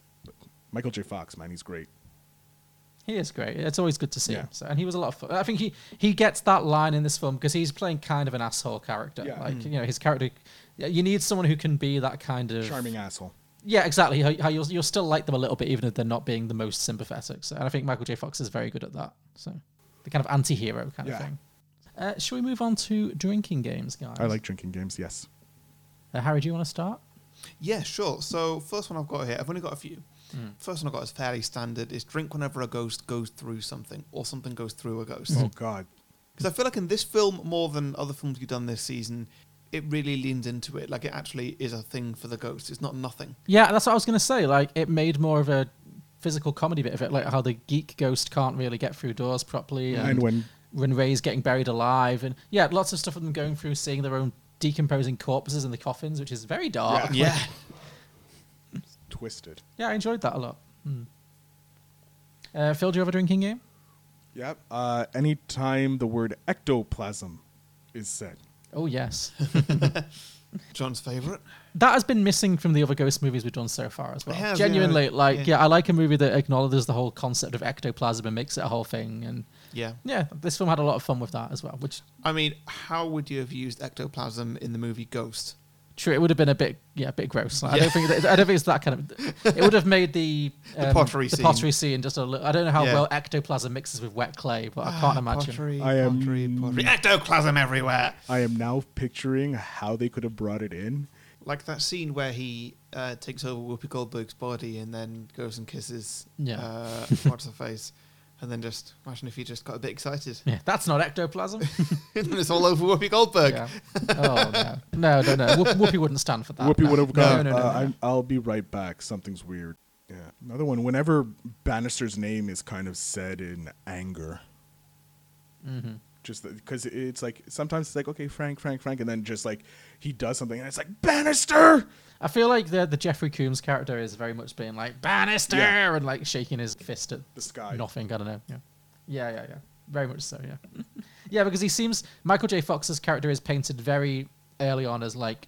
Michael J. Fox, man, he's great. He is great. It's always good to see yeah. him. So, and he was a lot of fun. I think he, he gets that line in this film because he's playing kind of an asshole character. Yeah. Like, mm-hmm. you know, his character... You need someone who can be that kind of... Charming asshole. Yeah, exactly. How, how you'll, you'll still like them a little bit even if they're not being the most sympathetic. So, and I think Michael J. Fox is very good at that. So the kind of anti-hero kind yeah. of thing. Uh, shall we move on to drinking games, guys? I like drinking games, yes. Uh, Harry, do you want to start? Yeah, sure. So first one I've got here, I've only got a few. Mm. First one I've got is fairly standard. It's drink whenever a ghost goes through something or something goes through a ghost. Oh, God. Because I feel like in this film, more than other films we've done this season, it really leans into it. Like, it actually is a thing for the ghost. It's not nothing. Yeah, that's what I was going to say. Like, it made more of a physical comedy bit of it, like how the geek ghost can't really get through doors properly. And, and when... when Ray's getting buried alive. And, yeah, lots of stuff of them going through, seeing their own decomposing corpses in the coffins, which is very dark. Yeah. Like, yeah. Twisted. Yeah, I enjoyed that a lot. Mm. Uh, Phil, do you have a drinking game? Yeah. Uh, anytime the word ectoplasm is said. Oh, yes. John's favourite. That has been missing from the other ghost movies we've done so far as well. Has, Genuinely, yeah. like, yeah. yeah, I like a movie that acknowledges the whole concept of ectoplasm and makes it a whole thing. And yeah, yeah, this film had a lot of fun with that as well. Which, I mean, how would you have used ectoplasm in the movie Ghost? True, it would have been a bit, yeah, a bit gross. Like, yeah. I don't think, that, I don't think it's that kind of. It would have made the, um, the pottery the scene. pottery scene just a little. I don't know how yeah. well ectoplasm mixes with wet clay, but ah, I can't imagine. Pottery, I am, pottery, pottery, ectoplasm everywhere. I am now picturing how they could have brought it in, like that scene where he uh, takes over Whoopi Goldberg's body and then goes and kisses. Yeah, uh, what's her face. And then just imagine if he just got a bit excited. Yeah, that's not ectoplasm. It's all over Whoopi Goldberg. Yeah. Oh, no. No, no, no. Whoopi wouldn't stand for that. Whoopi no. would have gone, no, no, no, uh, no. I'll be right back. Something's weird. Yeah. Another one, whenever Bannister's name is kind of said in anger. Mm-hmm. Just because it's like, sometimes it's like, okay, Frank, Frank, Frank. And then just like, he does something and it's like, Bannister! I feel like the the Jeffrey Combs character is very much being like, Bannister! Yeah. And like shaking his fist at the sky. Nothing, I don't know. Yeah, yeah, yeah. yeah. Very much so, yeah. Yeah, because he seems, Michael J. Fox's character is painted very early on as like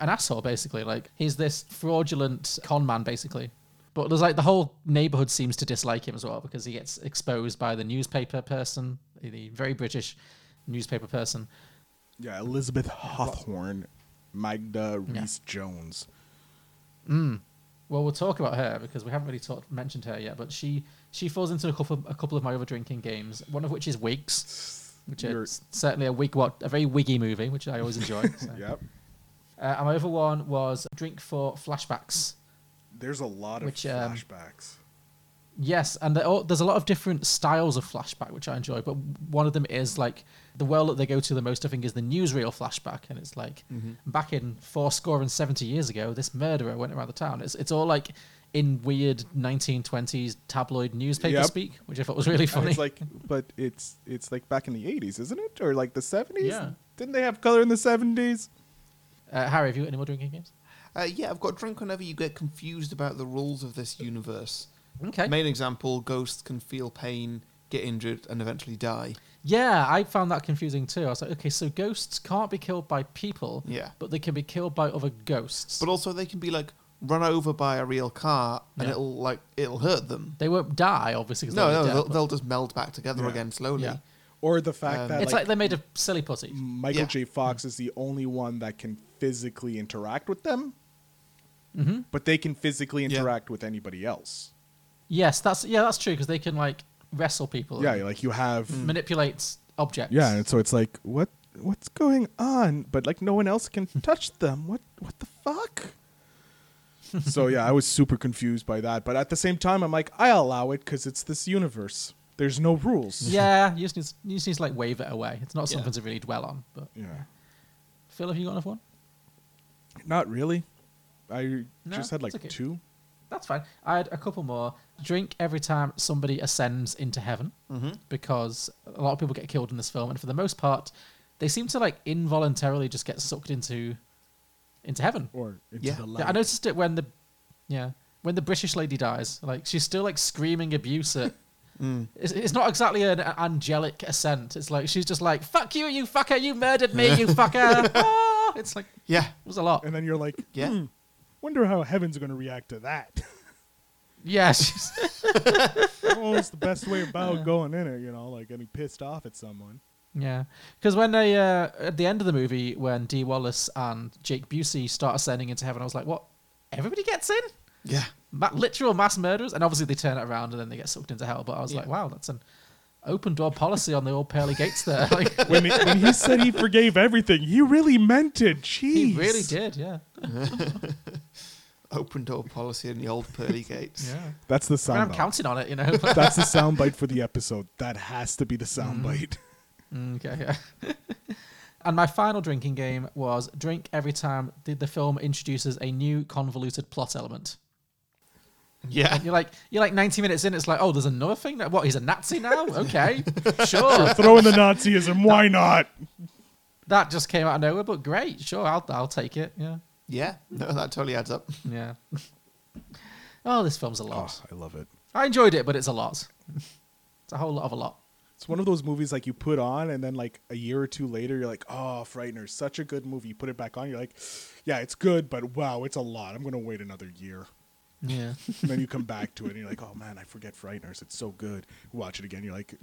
an asshole, basically. Like, he's this fraudulent con man, basically. But there's like the whole neighborhood seems to dislike him as well because he gets exposed by the newspaper person, the very British newspaper person. Yeah, Elizabeth Hawthorne. Magda Reese-Jones. Yeah. Mm. Well, we'll talk about her because we haven't really talked, mentioned her yet. But she, she falls into a couple of, a couple of my other drinking games. One of which is Wigs, which You're is certainly a wig what a very wiggy movie, which I always enjoy. So. Yep. Uh, and my other one was Drink for Flashbacks. There's a lot of which, um, flashbacks. Yes, and all, there's a lot of different styles of flashback which I enjoy. But one of them is like the world that they go to the most, I think, is the newsreel flashback, and it's like mm-hmm. back in fourscore and seventy years ago, this murderer went around the town. It's it's all like in weird nineteen twenties tabloid newspaper yep. speak, which I thought was really funny. And it's like, but it's it's like back in the eighties, isn't it, or like the seventies? Yeah. Didn't they have color in the seventies? Uh, Harry, have you got any more drinking games? Uh, yeah, I've got drink whenever you get confused about the rules of this universe. Okay. Main example, ghosts can feel pain, get injured, and eventually die. Yeah, I found that confusing too. I was like, okay, so ghosts can't be killed by people, yeah. but they can be killed by other ghosts. But also they can be like run over by a real car and yeah. it'll like it'll hurt them. They won't die, obviously. Cause no, no, dead, they'll, they'll just meld back together yeah. again slowly. Yeah. Or the fact um, that... It's like, like they made a silly putty. Michael yeah. J. Fox is the only one that can physically interact with them, mm-hmm. but they can physically interact yeah. with anybody else. Yes, that's yeah, that's true because they can like wrestle people. Yeah, like you have manipulate objects. Yeah, and so it's like what what's going on? But like no one else can touch them. What what the fuck? So yeah, I was super confused by that. But at the same time, I'm like, I allow it because it's this universe. There's no rules. Yeah, you just need, you just need to like wave it away. It's not something yeah. to really dwell on. But yeah, Phil, have you got another one? Not really. I no, just had like okay. two. That's fine. I had a couple more. Drink every time somebody ascends into heaven mm-hmm. because a lot of people get killed in this film. And for the most part, they seem to like involuntarily just get sucked into into heaven. Or into yeah. the light. I noticed it when the yeah when the British lady dies. Like she's still like screaming abuse at... Mm. It's, it's not exactly an angelic ascent. It's like she's just like, fuck you, you fucker. You murdered me, you fucker. Ah! It's like... Yeah. It was a lot. And then you're like, yeah. Hmm. Wonder how heaven's going to react to that. Yes. Well, it's the best way about yeah. going in it, you know, like getting pissed off at someone. Yeah, because when they uh, at the end of the movie, when Dee Wallace and Jake Busey start ascending into heaven, I was like, "What? Everybody gets in? Yeah, Ma- literal mass murderers!" And obviously, they turn it around and then they get sucked into hell. But I was yeah. like, "Wow, that's an open door policy on the old pearly gates." There, like, when, he, when he said he forgave everything, he really meant it. Jeez, he really did. Yeah. Open door policy in the old pearly gates. Yeah, that's the sound. I mean, I'm counting on it. You know, that's the soundbite for the episode. That has to be the soundbite. Mm. Okay, yeah. And my final drinking game was drink every time the, the film introduces a new convoluted plot element. Yeah, and you're like you're like ninety minutes in. It's like, oh, there's another thing. That, what? He's a Nazi now? Okay, sure. Sure, throw in the Nazism. Why that, not? That just came out of nowhere, but great. Sure, I'll I'll take it. Yeah. Yeah. No, that totally adds up. Yeah. Oh, this film's a lot. Oh, I love it. I enjoyed it, but it's a lot. It's a whole lot of a lot. It's one of those movies like you put on and then like a year or two later, you're like, oh, Frighteners, such a good movie. You put it back on. You're like, yeah, it's good, but wow, it's a lot. I'm going to wait another year. Yeah. And then you come back to it and you're like, oh man, I forget Frighteners. It's so good. Watch it again. You're like,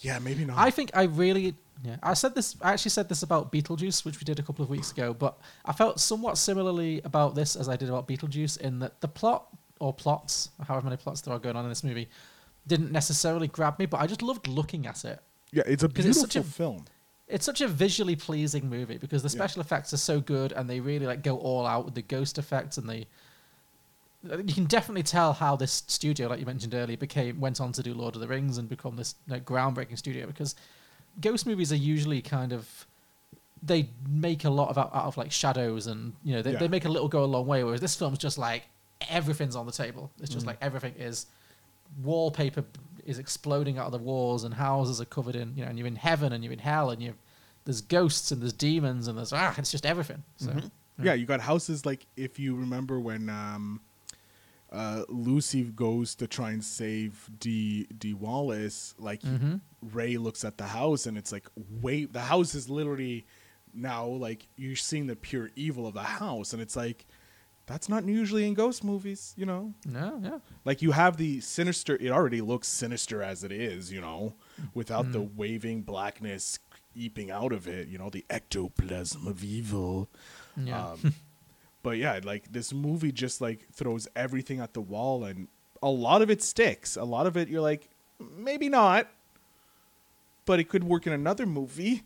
yeah, maybe not. I think I really, yeah, I said this, I actually said this about Beetlejuice, which we did a couple of weeks ago, but I felt somewhat similarly about this as I did about Beetlejuice in that the plot or plots, however many plots there are going on in this movie, didn't necessarily grab me, but I just loved looking at it. Yeah, it's a beautiful it's such a, film. It's such a visually pleasing movie because the special yeah. effects are so good and they really like go all out with the ghost effects and they. You can definitely tell how this studio, like you mentioned earlier, became went on to do Lord of the Rings and become this like, groundbreaking studio because ghost movies are usually kind of they make a lot of out, out of like shadows and you know they yeah. they make a little go a long way. Whereas this film's just like everything's on the table. It's just mm. like everything is. Wallpaper is exploding out of the walls, and houses are covered in, you know, and you're in heaven and you're in hell, and you there's ghosts and there's demons and there's ah, it's just everything. So mm-hmm. yeah. yeah, you got houses like if you remember when um, uh, Lucy goes to try and save Dee Dee Wallace, like mm-hmm. Ray looks at the house and it's like wait, the house is literally now like you're seeing the pure evil of the house, and it's like. That's not usually in ghost movies, you know? No, yeah. Like, you have the sinister... It already looks sinister as it is, you know? Without mm. the waving blackness eeping out of it, you know? The ectoplasm of evil. Yeah. Um, but, yeah, like, this movie just, like, throws everything at the wall, and a lot of it sticks. A lot of it, you're like, maybe not, but it could work in another movie.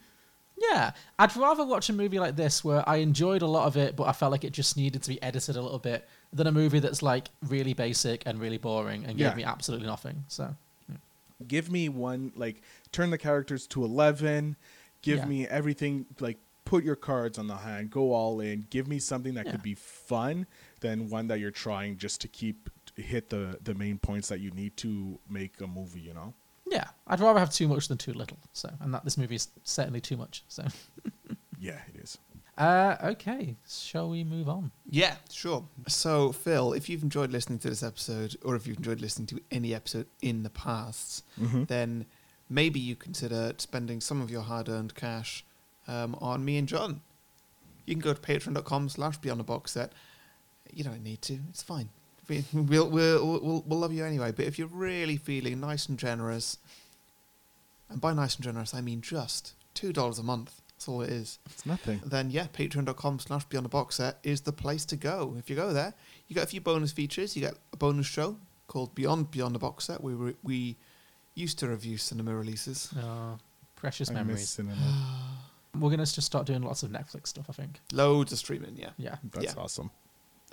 Yeah, I'd rather watch a movie like this where I enjoyed a lot of it, but I felt like it just needed to be edited a little bit than a movie that's like really basic and really boring and yeah. gave me absolutely nothing. So, yeah. Give me one, like turn the characters to eleven, give yeah. me everything, like put your cards on the hand, go all in, give me something that yeah. could be fun than one that you're trying just to keep hit the, the main points that you need to make a movie, you know? Yeah, I'd rather have too much than too little. So, and that this movie is certainly too much. So, yeah, it is. Uh, okay, shall we move on? Yeah, sure. So, Phil, if you've enjoyed listening to this episode, or if you've enjoyed listening to any episode in the past, mm-hmm. then maybe you consider spending some of your hard-earned cash um, on me and John. You can go to patreon dot com slash beyond the box set. You don't need to. It's fine. We'll, we'll, we'll, we'll love you anyway, but if you're really feeling nice and generous, and by nice and generous, I mean just two dollars a month, that's all it is. It's nothing. Then, yeah, patreon dot com slash beyond the box set is the place to go. If you go there, you get a few bonus features. You get a bonus show called Beyond Beyond the Box Set. We re- we used to review cinema releases. Oh, precious I memories. Miss cinema. We're going to just start doing lots of Netflix stuff, I think. Loads of streaming, yeah. Yeah. That's yeah. awesome.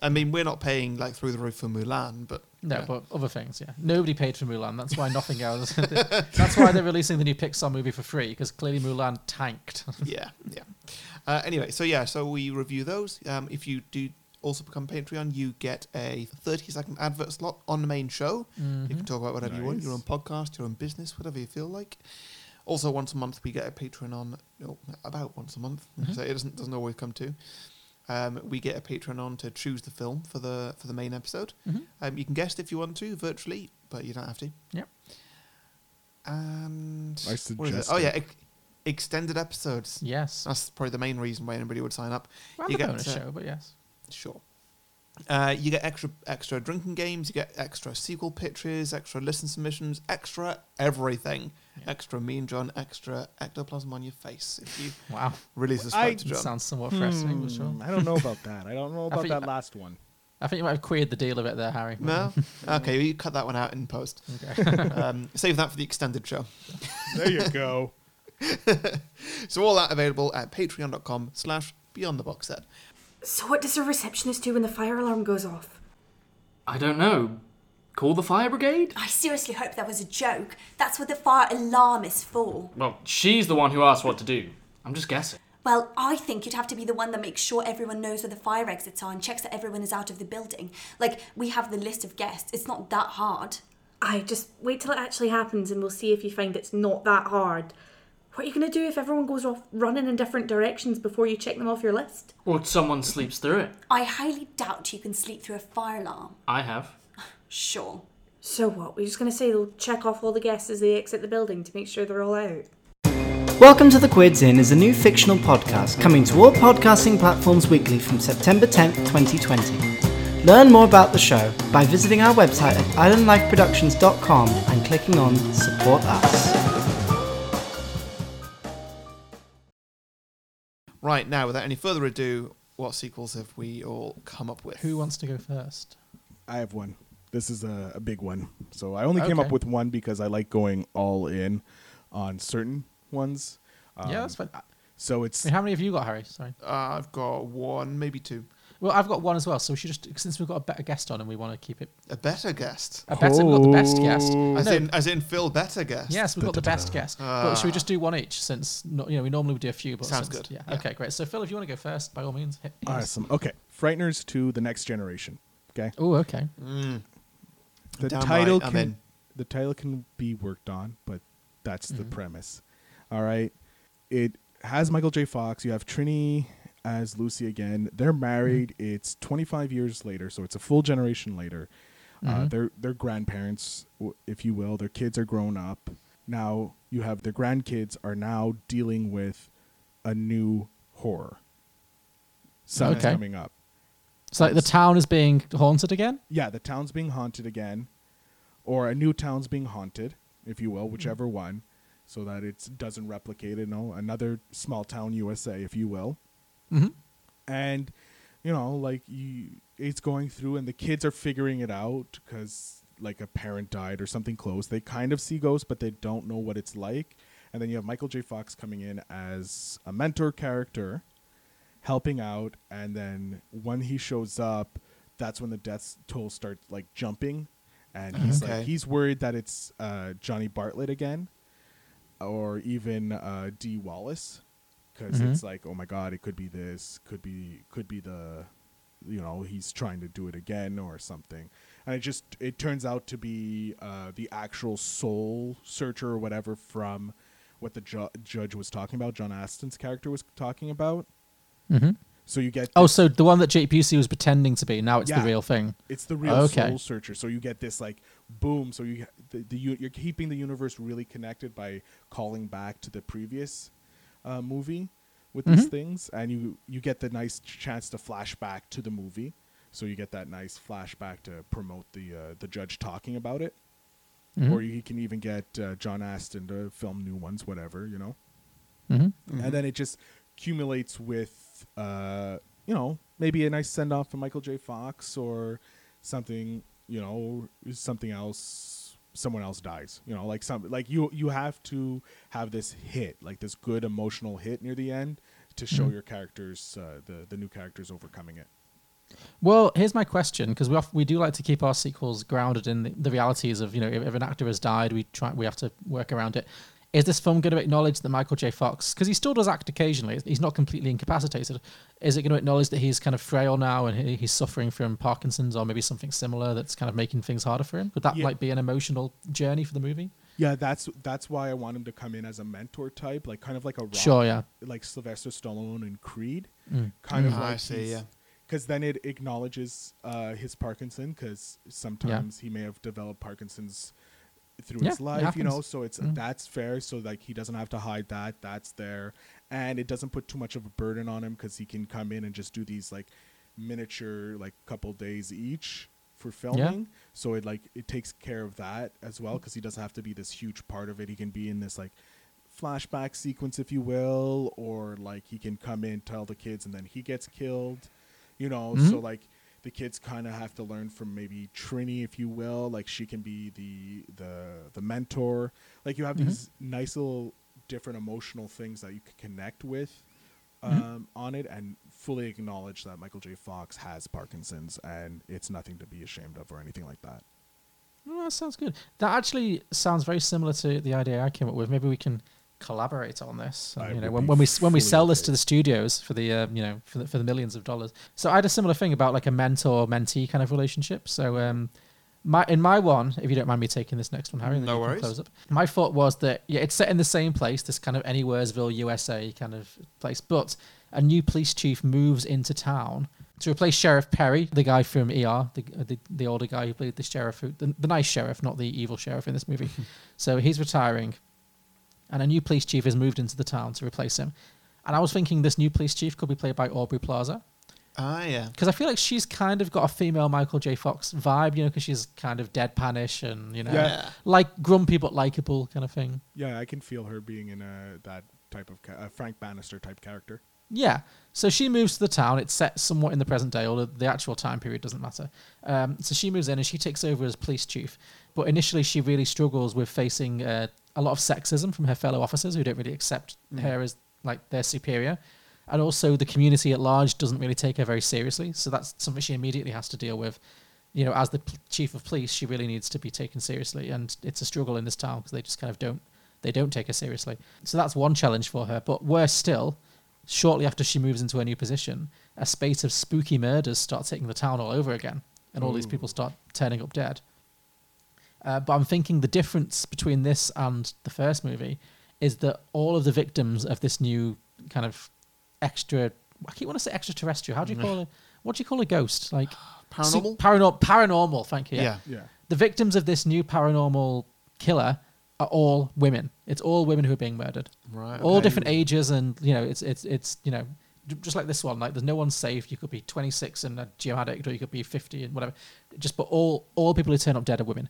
I mean, we're not paying like through the roof for Mulan, but no, yeah. but other things, yeah. Nobody paid for Mulan. That's why nothing else. That's why they're releasing the new Pixar movie for free because clearly Mulan tanked. yeah, yeah. Uh, anyway, so yeah, so we review those. Um, if you do also become Patreon, you get a thirty second advert slot on the main show. Mm-hmm. You can talk about whatever nice. you want, your own podcast, your own business, whatever you feel like. Also, once a month we get a Patreon on oh, about once a month, mm-hmm. so it doesn't doesn't always come to. Um, we get a Patreon on to choose the film for the for the main episode. Mm-hmm. Um, you can guest if you want to, virtually, but you don't have to. Yep. And I suggest. Oh yeah, ex- extended episodes. Yes, that's probably the main reason why anybody would sign up. Well, you get a bonus show, but yes, sure. Uh, you get extra extra drinking games, you get extra sequel pictures, extra listen submissions, extra everything. Yeah. Extra Mean John, extra ectoplasm on your face. If you wow. really subscribe to John. Sounds somewhat threatening. Hmm. Sure. I don't know about that. I don't know about that you, last one. I think you might have queered the deal a bit there, Harry. No? Okay, well, you cut that one out in post. Okay. um, save that for the extended show. There you go. So all that available at patreon.com slash beyond the box set. So what does a receptionist do when the fire alarm goes off? I don't know. Call the fire brigade? I seriously hope that was a joke. That's what the fire alarm is for. Well, she's the one who asked what to do. I'm just guessing. Well, I think you'd have to be the one that makes sure everyone knows where the fire exits are and checks that everyone is out of the building. Like, we have the list of guests. It's not that hard. I just wait till it actually happens and we'll see if you find it's not that hard. What are you going to do if everyone goes off running in different directions before you check them off your list? Or someone sleeps through it. I highly doubt you can sleep through a fire alarm. I have. Sure. So what? We're just going to say they'll check off all the guests as they exit the building to make sure they're all out. Welcome to The Quids Inn is a new fictional podcast coming to all podcasting platforms weekly from September tenth, twenty twenty. Learn more about the show by visiting our website at island life productions dot com and clicking on Support Us. Right, now, without any further ado, what sequels have we all come up with? Who wants to go first? I have one. This is a, a big one. So I only okay. came up with one because I like going all in on certain ones. Um, yeah, that's fine. So it's... Wait, how many have you got, Harry? Sorry. Uh, I've got one, maybe two. Well, I've got one as well, so we should just... Since we've got a better guest on and we want to keep it... A better guest? A better... Oh. Not the best guest. As, no. in, as in Phil Better Guest? Yes, we've da, got da, the best da. guest. Uh. But should we just do one each since... No, you know, we normally would do a few, but... Sounds since, good. Yeah. yeah. Okay, great. So, Phil, if you want to go first, by all means... Hit awesome. Okay. Frighteners to the Next Generation. Okay? Oh, okay. Mm. The Damn title right. can... In. The title can be worked on, but that's mm. the premise. All right? It has Michael J. Fox. You have Trini... as Lucy again. They're married. Mm-hmm. It's twenty-five years later, so it's a full generation later. Mm-hmm. Uh, their their grandparents, if you will, their kids are grown up. Now you have their grandkids are now dealing with a new horror. Something's okay. coming up. So like the town is being haunted again? Yeah, the town's being haunted again. Or a new town's being haunted, if you will, whichever mm-hmm. one, so that it doesn't replicate it. No, another small town U S A, if you will. Mm-hmm. And you know, like you, it's going through, and the kids are figuring it out because, like, a parent died or something close. They kind of see ghosts, but they don't know what it's like. And then you have Michael J. Fox coming in as a mentor character, helping out. And then when he shows up, that's when the death toll starts like jumping, and he's okay. like, he's worried that it's uh, Johnny Bartlett again, or even uh, Dee Wallace. Because mm-hmm. it's like, oh my God, it could be this, could be, could be the, you know, he's trying to do it again or something. And it just, it turns out to be uh, the actual soul searcher or whatever from what the ju- judge was talking about, John Astin's character was talking about. Mm-hmm. So you get... Oh, so the one that Jake Busey was pretending to be, now it's yeah, the real thing. It's the real okay. soul searcher. So you get this, like, boom. So you the, the you're keeping the universe really connected by calling back to the previous... Uh, movie with mm-hmm. these things, and you you get the nice chance to flash back to the movie, so you get that nice flashback to promote the uh, the judge talking about it, mm-hmm. or you can even get uh, John Astin to film new ones, whatever, you know. Mm-hmm. Mm-hmm. And then it just accumulates with uh, you know, maybe a nice send off for Michael J. Fox or something, you know, something else. Someone else dies, you know, like some, like you, you have to have this hit, like this good emotional hit near the end to show mm-hmm. your characters, uh, the, the new characters overcoming it. Well, here's my question. Cause we, we do like to keep our sequels grounded in the, the realities of, you know, if, if an actor has died, we try, we have to work around it. Is this film going to acknowledge that Michael J. Fox, because he still does act occasionally, he's not completely incapacitated, is it going to acknowledge that he's kind of frail now and he, he's suffering from Parkinson's or maybe something similar that's kind of making things harder for him? Would that yeah. like be an emotional journey for the movie? Yeah, that's that's why I want him to come in as a mentor type, like kind of like a rock, sure, yeah. like Sylvester Stallone and Creed, mm. kind mm. of oh, like see, yeah. Because then it acknowledges uh, his Parkinson, because sometimes yeah. he may have developed Parkinson's through yeah, his life, you know, so it's mm. that's fair, so like he doesn't have to hide that, that's there, and it doesn't put too much of a burden on him because he can come in and just do these like miniature, like couple days each for filming. Yeah. So it like it takes care of that as well, because he doesn't have to be this huge part of it. He can be in this like flashback sequence, if you will, or like he can come in, tell the kids, and then he gets killed, you know. Mm-hmm. So like the kids kind of have to learn from maybe Trini, if you will, like she can be the the the mentor. Like you have mm-hmm. these nice little different emotional things that you can connect with um mm-hmm. on it, and fully acknowledge that Michael J. Fox has Parkinson's and it's nothing to be ashamed of or anything like that. Well, that sounds good. That actually sounds very similar to the idea I came up with. Maybe we can collaborate on this. And, you know, when, when we when we sell okay. this to the studios for the um, you know for the, for the millions of dollars. So I had a similar thing about like a mentor mentee kind of relationship. So um, my in my one, if you don't mind me taking this next one, Harry, no worries. Close up. My thought was that yeah, it's set in the same place, this kind of Anywheresville, U S A kind of place, but a new police chief moves into town to replace Sheriff Perry, the guy from E R, the the, the older guy who played the sheriff, who, the, the nice sheriff, not the evil sheriff in this movie. So he's retiring. And a new police chief has moved into the town to replace him. And I was thinking this new police chief could be played by Aubrey Plaza. Ah, yeah. Because I feel like she's kind of got a female Michael J. Fox vibe, you know, because she's kind of deadpanish and, you know, yeah. like grumpy but likable kind of thing. Yeah, I can feel her being in a that type of ca- a Frank Bannister type character. Yeah. So she moves to the town. It's set somewhat in the present day, although the actual time period doesn't matter. Um, so she moves in and she takes over as police chief. But initially she really struggles with facing... Uh, a lot of sexism from her fellow officers who don't really accept mm. her as like their superior. And also the community at large doesn't really take her very seriously. So that's something she immediately has to deal with. You know, as the p- chief of police, she really needs to be taken seriously. And it's a struggle in this town because they just kind of don't, they don't take her seriously. So that's one challenge for her. But worse still, shortly after she moves into her new position, a spate of spooky murders starts hitting the town all over again. And all Ooh. These people start turning up dead. Uh, but I'm thinking the difference between this and the first movie is that all of the victims of this new kind of extra... I keep wanting to say extraterrestrial. How do you call it? What do you call a ghost? Like Paranormal? Parano- paranormal, thank you. Yeah. yeah. yeah. The victims of this new paranormal killer are all women. It's all women who are being murdered. Right. Okay. All different ages and, you know, it's, it's it's you know, just like this one. Like, there's no one safe. You could be twenty-six and a gym addict, or you could be fifty and whatever. Just, but all, all people who turn up dead are women.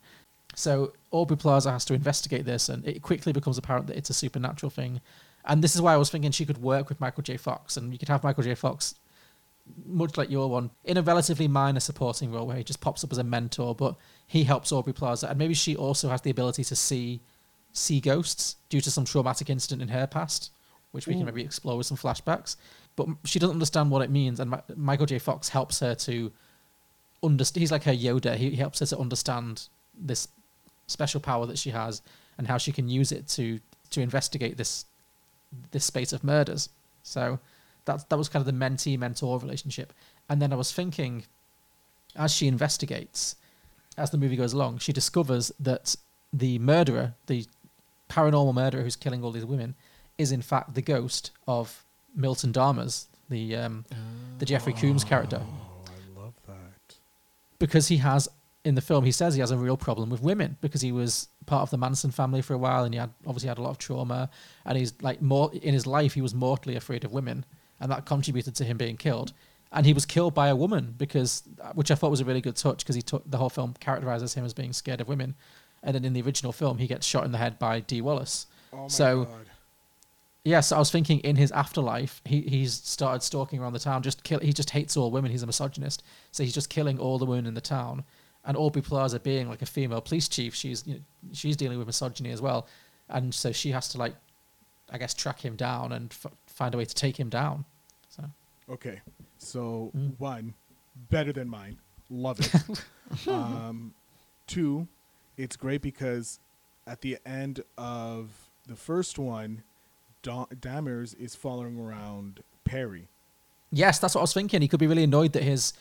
So Aubrey Plaza has to investigate this, and it quickly becomes apparent that it's a supernatural thing. And this is why I was thinking she could work with Michael J. Fox, and you could have Michael J. Fox, much like your one, in a relatively minor supporting role where he just pops up as a mentor, but he helps Aubrey Plaza. And maybe she also has the ability to see see ghosts due to some traumatic incident in her past, which we Ooh. Can maybe explore with some flashbacks. But she doesn't understand what it means, and Ma- Michael J. Fox helps her to understand. He's like her Yoda. He, he helps her to understand this special power that she has and how she can use it to to investigate this this space of murders. So that that was kind of the mentee mentor relationship. And then I was thinking, as she investigates, as the movie goes along, she discovers that the murderer, the paranormal murderer who's killing all these women, is in fact the ghost of Milton Dammers, the um, oh, the Jeffrey Combs character. Oh, I love that. Because he has in the film, he says he has a real problem with women because he was part of the Manson family for a while, and he had obviously had a lot of trauma. And he's like more in his life, he was mortally afraid of women, and that contributed to him being killed. And he was killed by a woman because, which I thought was a really good touch, because he took the whole film characterizes him as being scared of women. And then in the original film, he gets shot in the head by Dee Wallace. Oh my so, God. Yeah, so I was thinking in his afterlife, he he's started stalking around the town. Just kill. He just hates all women. He's a misogynist, so he's just killing all the women in the town. And Aubrey Plaza being like a female police chief, she's you know, she's dealing with misogyny as well, and so she has to like, I guess, track him down and f- find a way to take him down. So okay, so mm. one, better than mine, love it. um, two, it's great because at the end of the first one, da- Dammers is following around Perry. Yes, that's what I was thinking. He could be really annoyed that his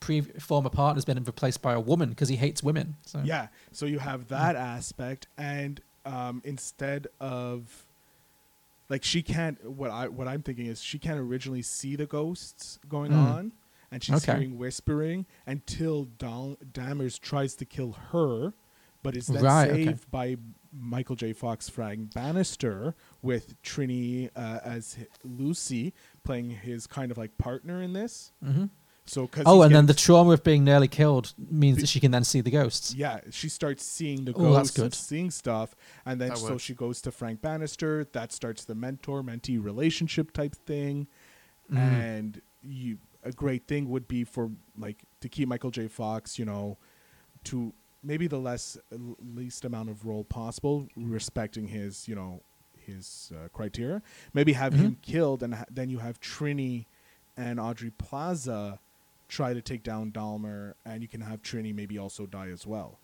Pre- former partner's been replaced by a woman because he hates women. So. Yeah, so you have that mm-hmm. aspect, and um, instead of like she can't. What I what I'm thinking is she can't originally see the ghosts going mm. on, and she's okay. hearing whispering until Dal- Dammers tries to kill her, but is then right, saved okay. by Michael J. Fox, Frank Bannister, with Trini uh, as Lucy playing his kind of like partner in this. Mm-hmm. So, cause oh, and gets, then the trauma of being nearly killed means the, that she can then see the ghosts. Yeah, she starts seeing the ghosts, oh, that's good. seeing stuff, and then that so works. She goes to Frank Bannister. That starts the mentor-mentee relationship type thing, mm. and you a great thing would be for like to keep Michael J. Fox, you know, to maybe the less least amount of role possible, respecting his, you know, his uh, criteria. Maybe have mm-hmm. him killed, and ha- then you have Trini and Aubrey Plaza try to take down Dahmer, and you can have Trini maybe also die as well.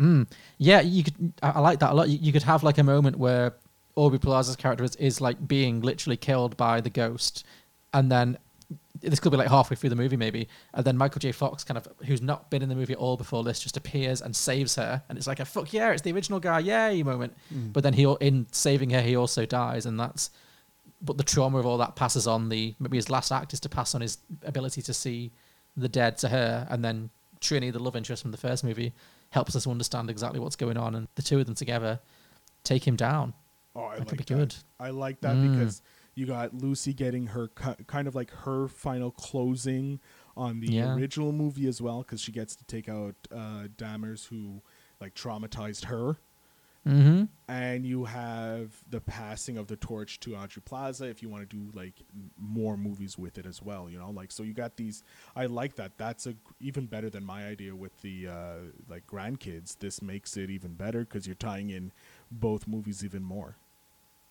Mm. Yeah, you could. I, I like that a lot. You, you could have like a moment where Aubrey Plaza's character is, is like being literally killed by the ghost, and then this could be like halfway through the movie maybe, and then Michael J. Fox kind of, who's not been in the movie at all before this, just appears and saves her, and it's like a fuck yeah, it's the original guy, yay moment. Mm. But then he, in saving her, he also dies, and that's. But the trauma of all that passes on the... Maybe his last act is to pass on his ability to see the dead to her. And then Trini, the love interest from the first movie, helps us understand exactly what's going on. And the two of them together take him down. Oh, I that like could be that. good. I like that mm. because you got Lucy getting her... Kind of like her final closing on the yeah. original movie as well. Because she gets to take out uh, Dammers, who like traumatized her. Mm-hmm. And you have the passing of the torch to Aubrey Plaza if you want to do like more movies with it as well, you know, like, so you got these. I like that. That's a, even better than my idea with the uh, like grandkids. This makes it even better because you're tying in both movies even more.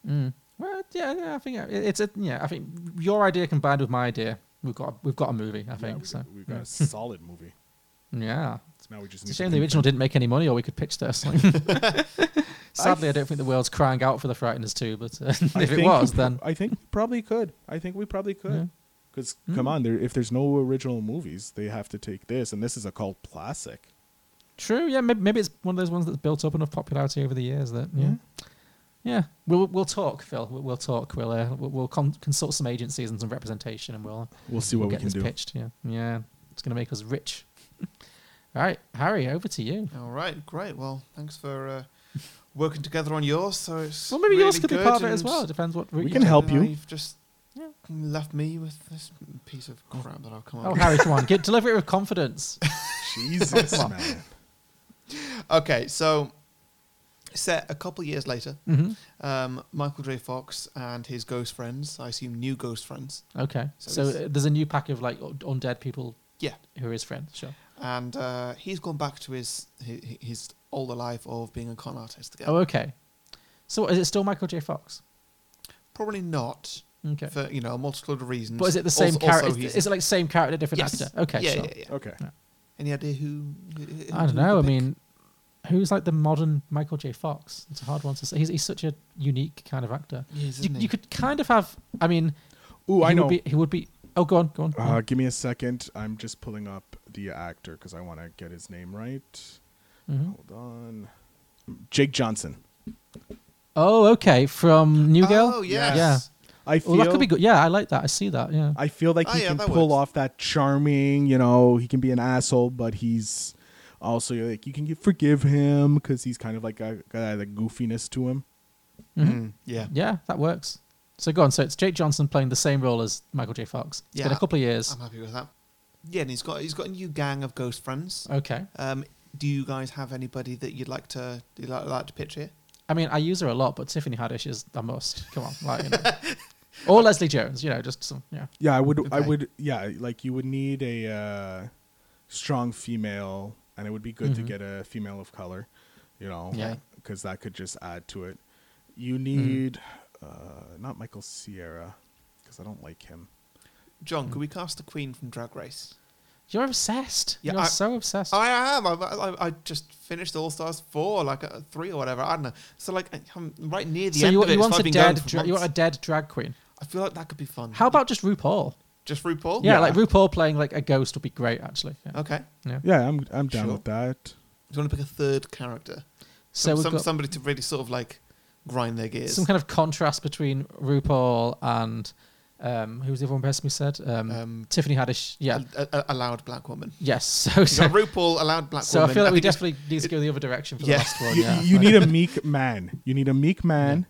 Mm. Well, yeah, yeah, I think it's a yeah. I think your idea combined with my idea, we've got we've got a movie. I yeah, think we, so. We've got yeah. a solid movie. Yeah. Now we just it's a shame the original didn't make any money, or we could pitch this. Sadly, I, I don't think the world's crying out for the Frighteners two, but uh, if it was, we, then I think probably could. I think we probably could, because yeah. mm. come on, there if there's no original movies, they have to take this, and this is a cult classic. True, yeah, maybe, maybe it's one of those ones that's built up enough popularity over the years that yeah, yeah. yeah. We'll we'll talk, Phil. We'll, we'll talk. We'll uh, we'll, we'll con- consult some agencies and some representation, and we'll we'll see what we'll we get can this do. Pitched, yeah, yeah. It's gonna make us rich. All right, Harry, over to you. All right, great. Well, thanks for uh, working together on yours. So it's well, maybe really yours could be part of it as well. It depends what route we can you help you. You've just yeah. left me with this piece of crap that I'll come up. Oh, with. Harry, come on, get deliver it with confidence. Jesus, man. Okay, so set a couple years later, mm-hmm. um, Michael J. Fox and his ghost friends. I assume new ghost friends. Okay, so, so uh, there's a new pack of like undead people. Yeah, who are his friends? Sure. And uh, he's gone back to his, his his older life of being a con artist again. Oh, okay. So is it still Michael J. Fox? Probably not. Okay. For, you know, a multitude of reasons. But is it the same character? Is, is it like same character, different yes. actor? Okay, yeah, sure. Yeah, yeah. Okay. Yeah. Any idea who? who, who I don't know. I pick? mean, who's like the modern Michael J. Fox? It's a hard one to say. He's he's such a unique kind of actor. He is, isn't you, he? You could kind of have. I mean, ooh, I know. Would be, he would be. Oh, go on, go on. Go uh, on. Give me a second. I'm just pulling up the actor because I want to get his name right. Mm-hmm. Hold on. Jake Johnson. Oh, okay. From New Girl? Oh, yes. Yeah. I feel, well, that could be good. Yeah, I like that. I see that. Yeah. I feel like oh, he yeah, can pull works. off that charming, you know, he can be an asshole, but he's also, like, you can get, forgive him because he's kind of like a, got a goofiness to him. Mm-hmm. Mm, yeah. Yeah, that works. So go on. So it's Jake Johnson playing the same role as Michael J. Fox. It's yeah, been a couple of years. I'm happy with that. Yeah, and he's got he's got a new gang of ghost friends. Okay. Um, do you guys have anybody that you'd like to you like, like to pitch here? I mean, I use her a lot, but Tiffany Haddish is a must. Come on, like, you know. Or Leslie Jones. You know, just some. Yeah. Yeah, I would. Okay. I would. Yeah, like you would need a uh, strong female, and it would be good mm-hmm. to get a female of color. You know, because yeah. that could just add to it. You need. Mm-hmm. Uh, not Michael Sierra, because I don't like him. John, mm. could we cast the Queen from Drag Race? You're obsessed. Yeah, You're I, so obsessed. I am. I, I, I just finished All Stars four, like a three or whatever. I don't know. So like, I'm right near the so end you, of it. You want, a dead dra- you want a dead drag queen? I feel like that could be fun. How about just RuPaul? Just RuPaul? Yeah, yeah. Like RuPaul playing like a ghost would be great, actually. Yeah. Okay. Yeah. yeah, I'm I'm down sure. with that. Do you want to pick a third character? So some, some, got- somebody to really sort of like. Grind their gears. Some kind of contrast between RuPaul and um, who was the other one person we said? Um, um, Tiffany Haddish. Yeah, a, a, a loud black woman. Yes. So, so RuPaul, a loud black so woman. So I feel like I we definitely need to go the other direction for yeah. the last one. You, yeah, you like. need a meek man. You need a meek man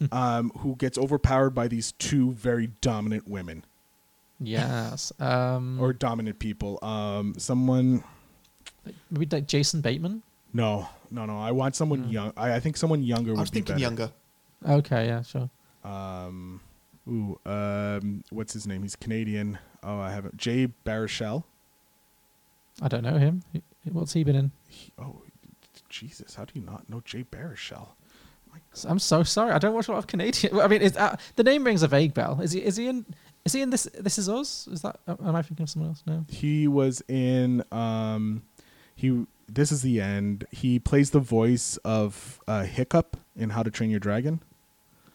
yeah. um, who gets overpowered by these two very dominant women. Yes. Um, or dominant people. Um, someone. Maybe like Jason Bateman? No, no, no. I want someone mm. young. I, I think someone younger would be better. I was thinking younger. Okay, yeah, sure. Um, ooh, um, what's his name? He's Canadian. Oh, I haven't. Jay Baruchel. I don't know him. He, what's he been in? He, oh, Jesus. How do you not know Jay Baruchel? I'm so sorry. I don't watch a lot of Canadian. I mean, is, uh, the name rings a vague bell. Is he? Is he in? Is he in this? This Is Us? Is that? Am I thinking of someone else? No. He was in. Um, he. This Is the End. He plays the voice of uh, Hiccup in How to Train Your Dragon.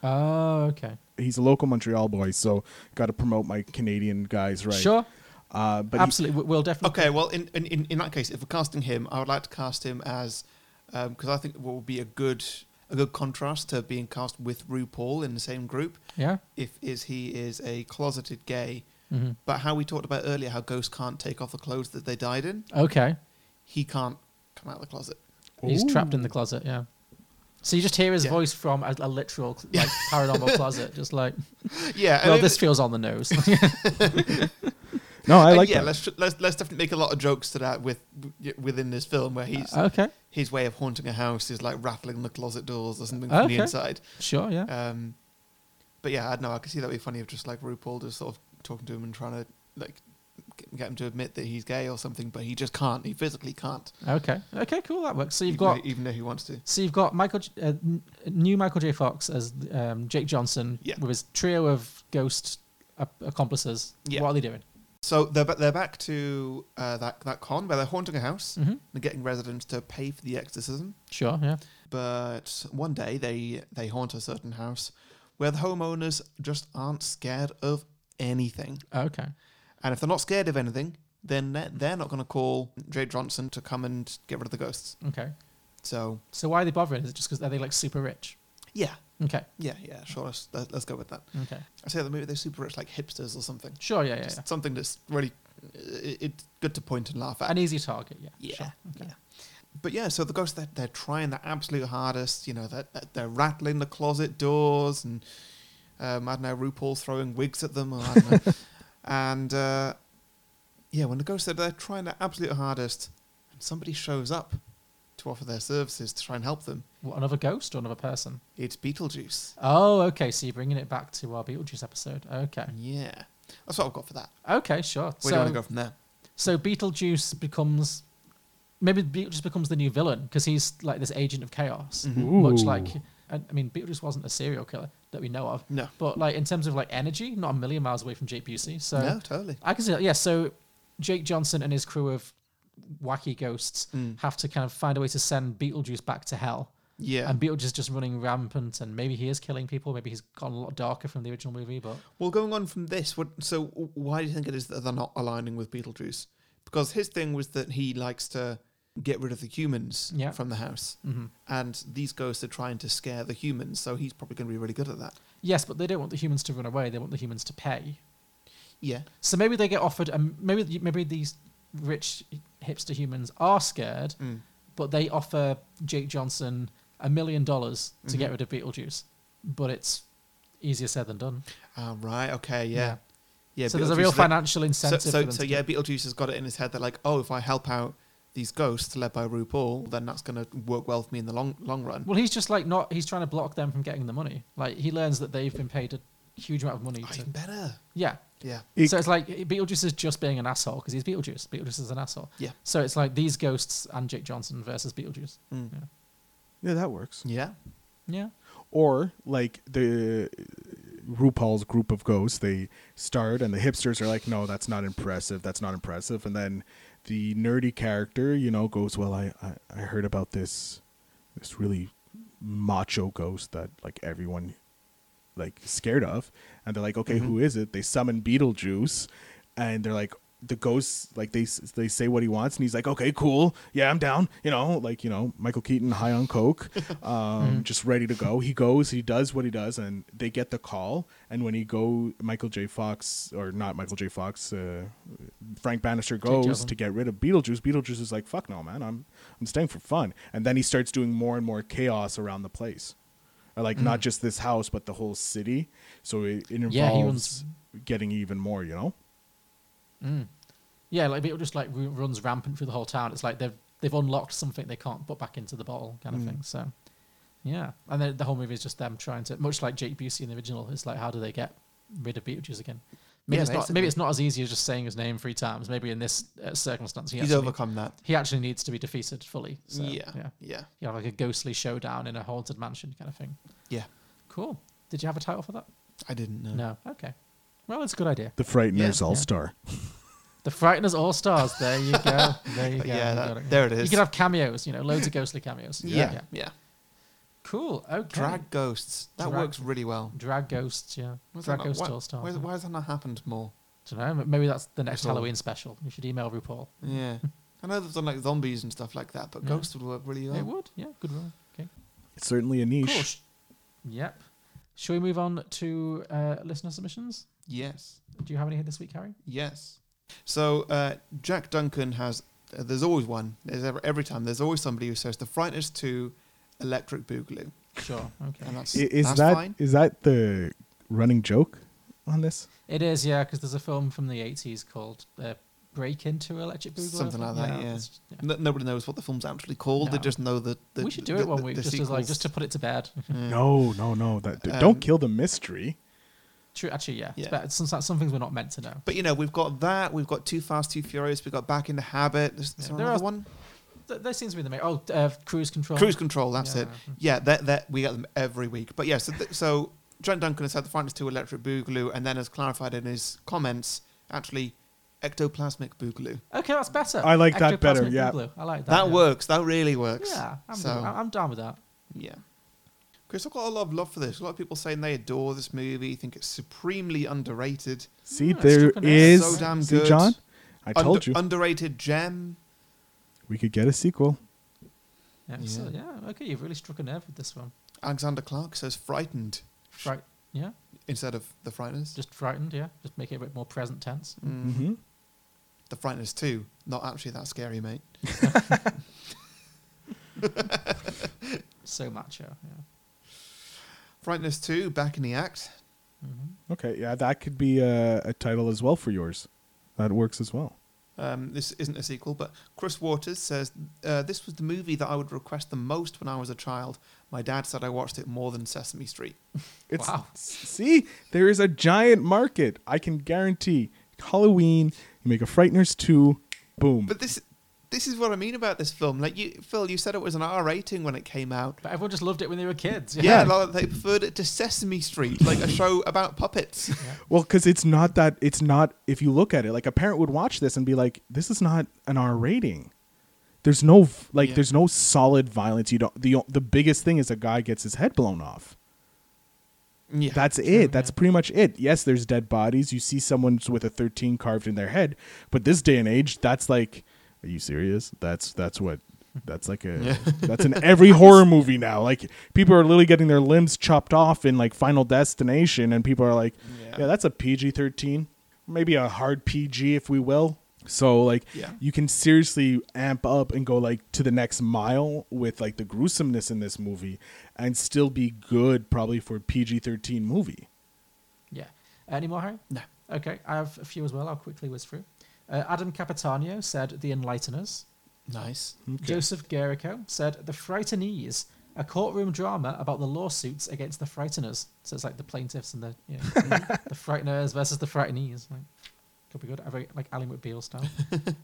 Oh, okay. He's a local Montreal boy, so got to promote my Canadian guys, right? Sure. Uh, but absolutely, he, we'll definitely. Okay, well, in, in in that case, if we're casting him, I would like to cast him as because um, I think what would be a good. A good contrast to being cast with RuPaul in the same group. Yeah. If is he is a closeted gay. Mm-hmm. But how we talked about earlier, how ghosts can't take off the clothes that they died in. Okay. He can't come out of the closet. He's Ooh. trapped in the closet, yeah. So you just hear his yeah. voice from a, a literal like paranormal closet, just like yeah. Well, I mean, this feels on the nose. No, I like uh, yeah, that. Let's, let's let's definitely make a lot of jokes to that with within this film where he's uh, okay. His way of haunting a house is like rattling the closet doors or something from okay. the inside. Sure, yeah. Um, but yeah, I don't know. I could see that would be funny if just like RuPaul just sort of talking to him and trying to like get him to admit that he's gay or something, but he just can't. He physically can't. Okay, okay, cool. That works. So you've even got though, even though he wants to. So you've got Michael uh, new Michael J. Fox as um, Jake Johnson yeah. with his trio of ghost accomplices. Yeah. What are they doing? So they're they're back to uh, that that con where they're haunting a house mm-hmm. and getting residents to pay for the exorcism. Sure, yeah. But one day they they haunt a certain house where the homeowners just aren't scared of anything. Okay. And if they're not scared of anything, then they're, they're not going to call Jake Johnson to come and get rid of the ghosts. Okay. So so why are they bothering? Is it just because they're like super rich? Yeah. Okay. Yeah, yeah, sure. Let's, let's go with that. Okay. I say the movie they're super rich, like hipsters or something. Sure, yeah, yeah, yeah. Something that's really it, it's good to point and laugh at. An easy target, yeah. Yeah, sure. Okay. Yeah. But yeah, so the ghosts they're, they're trying their absolute hardest. You know, they're, they're rattling the closet doors and um, I don't know, RuPaul throwing wigs at them. Or I don't know. And uh, yeah, when the ghosts are they're trying their absolute hardest, and somebody shows up. To offer their services to try and help them. What, another ghost or another person? It's Beetlejuice. Oh, okay. So you're bringing it back to our Beetlejuice episode. Okay. Yeah. That's what I've got for that. Okay, sure. Where so, do you want to go from there? So Beetlejuice becomes... Maybe Beetlejuice becomes the new villain because he's like this agent of chaos. Mm-hmm. Much like... I mean, Beetlejuice wasn't a serial killer that we know of. No. But like in terms of like energy, not a million miles away from Jake Busey. So no, totally. I can see that. Yeah, so Jake Johnson and his crew of... wacky ghosts mm. have to kind of find a way to send Beetlejuice back to hell. Yeah. And Beetlejuice is just running rampant and maybe he is killing people. Maybe he's gone a lot darker from the original movie, but... Well, going on from this, what, so why do you think it is that they're not aligning with Beetlejuice? Because his thing was that he likes to get rid of the humans yeah. from the house. Mm-hmm. And these ghosts are trying to scare the humans, so he's probably going to be really good at that. Yes, but they don't want the humans to run away. They want the humans to pay. Yeah. So maybe they get offered... Um, maybe maybe these... rich hipster humans are scared, mm. but they offer Jake Johnson a million dollars to mm-hmm. get rid of Beetlejuice. But it's easier said than done. Uh, right, okay, yeah. yeah. yeah so there's a real financial incentive. So, so, for so yeah, Beetlejuice has got it in his head that like, oh, if I help out these ghosts led by RuPaul, then that's going to work well for me in the long long run. Well, he's just like not, he's trying to block them from getting the money. Like he learns that they've been paid a huge amount of money. Oh, to, even better. Yeah. Yeah. It so it's like Beetlejuice is just being an asshole because he's Beetlejuice. Beetlejuice is an asshole. Yeah. So it's like these ghosts and Jake Johnson versus Beetlejuice. Mm. Yeah. yeah, that works. Yeah. Yeah. Or like the RuPaul's group of ghosts, they start and the hipsters are like, no, that's not impressive. That's not impressive. And then the nerdy character, you know, goes, well, I, I, I heard about this, this really macho ghost that like everyone... like scared of, and they're like, okay, mm-hmm. who is it? They summon Beetlejuice, and they're like, the ghosts, like they they say what he wants, and he's like, okay, cool, yeah, I'm down, you know, like you know, Michael Keaton high on coke, um, mm. just ready to go. He goes, he does what he does, and they get the call. And when he go, Michael J. Fox or not Michael J. Fox, uh, Frank Bannister goes to get rid of Beetlejuice. Beetlejuice is like, fuck no, man, I'm I'm staying for fun, and then he starts doing more and more chaos around the place. Like mm. not just this house, but the whole city. So it, it involves yeah, getting even more, you know? Mm. Yeah, like it just like runs rampant through the whole town. It's like they've they've unlocked something they can't put back into the bottle, kind of mm. thing. So, yeah, and then the whole movie is just them trying to, much like Jake Busey in the original. It's like, how do they get rid of Beetlejuice again? Maybe, yeah, it's not, maybe it's not as easy as just saying his name three times. Maybe in this uh, circumstance, he he's actually, overcome that. He actually needs to be defeated fully. So, yeah, yeah, yeah. You have like a ghostly showdown in a haunted mansion, kind of thing. Yeah, cool. Did you have a title for that? I didn't know. No, okay. Well, it's a good idea. The Frighteners yeah, All yeah. Star. The Frighteners All Stars. There you go. There you go. Yeah, you that, it. there it is. You could have cameos. You know, loads of ghostly cameos. Yeah, yeah. yeah. Cool. Okay. Drag ghosts. That drag, works really well. Drag ghosts, yeah. What's drag ghosts all stars. Why, why has that not happened more? I don't know. Maybe that's the next Halloween special. You should email RuPaul. Yeah. I know they've done like zombies and stuff like that, but yeah. ghosts would work really well. They would, yeah. Good one. Okay. It's certainly a niche. Cool. Yep. Shall we move on to uh, listener submissions? Yes. Do you have any here this week, Harry? Yes. So uh, Jack Duncan has, uh, there's always one. There's every, every time, there's always somebody who says The Frighteners two Electric Boogaloo. Sure. Okay. And that's, is that's that fine. Is that the running joke on this? It is, yeah, because there's a film from the eighties called uh, Break Into Electric Boogaloo. Something like that. Yeah. yeah. yeah. No, nobody knows what the film's actually called. No. They just know that. The, we should do the, it one the, week the just as like just to put it to bed. Mm. No, no, no. That um, don't kill the mystery. True. Actually, yeah. yeah. It's some, some things we're not meant to know. But you know, we've got that. We've got Too Fast, Too Furious. We've got Back in the Habit. There's, there's yeah. another there are, one. There seems to be the main. Oh, uh, Cruise Control. Cruise Control, that's yeah. it. Yeah, that that we get them every week. But yeah, so, th- so John Duncan has had The Frighteners two Electric Boogaloo, and then has clarified in his comments, actually, Ectoplasmic Boogaloo. Okay, that's better. I like that better, yeah. Boogaloo. I like that. That yeah. works. That really works. Yeah, I'm, so, down. I'm down with that. Yeah. Chris, I've got a lot of love for this. A lot of people saying they adore this movie, think it's supremely underrated. See, yeah, there is. So damn good. See, John? I told Under, you. Underrated gem. We could get a sequel. Excellent. Yeah. yeah. Okay, you've really struck a nerve with this one. Alexander Clark says frightened. Fright. Yeah. Instead of The Frighteners. Just frightened, yeah. Just make it a bit more present tense. Mm-hmm. The Frighteners too. Not actually that scary, mate. So macho, yeah. Frighteners two, Back in the Act. Mm-hmm. Okay, yeah, that could be a, a title as well for yours. That works as well. Um, this isn't a sequel, but Chris Waters says, uh, this was the movie that I would request the most when I was a child. My dad said I watched it more than Sesame Street. It's, wow. See, there is a giant market. I can guarantee. Halloween, you make a Frighteners two, boom. But this this is what I mean about this film. Like you, Phil, you said it was an R rating when it came out. But everyone just loved it when they were kids. Yeah, yeah like they preferred it to Sesame Street, like a show about puppets. Yeah. Well, because it's not that, it's not, if you look at it, like a parent would watch this and be like, this is not an R rating. There's no, like, yeah. there's no solid violence. You don't, the the biggest thing is a guy gets his head blown off. Yeah, that's true, it. That's yeah. pretty much it. Yes, there's dead bodies. You see someone with a thirteen carved in their head. But this day and age, that's like... Are you serious? That's that's what that's like a yeah. that's in every horror movie now. Like people are literally getting their limbs chopped off in like Final Destination, and people are like, yeah, yeah that's a P G thirteen, maybe a hard P G if we will. So like yeah. you can seriously amp up and go like to the next mile with like the gruesomeness in this movie, and still be good probably for a P G thirteen movie. Yeah. Any more, Harry? No. Okay, I have a few as well. I'll quickly whiz through. Uh, Adam Capitano said The Enlighteners. Nice. Okay. Joseph Guerrico said The Frightenese, a courtroom drama about the lawsuits against the Frighteners. So it's like the plaintiffs and the you know, the Frighteners versus the Frightenese. Like, could be good. I very, like Alan McBeal style.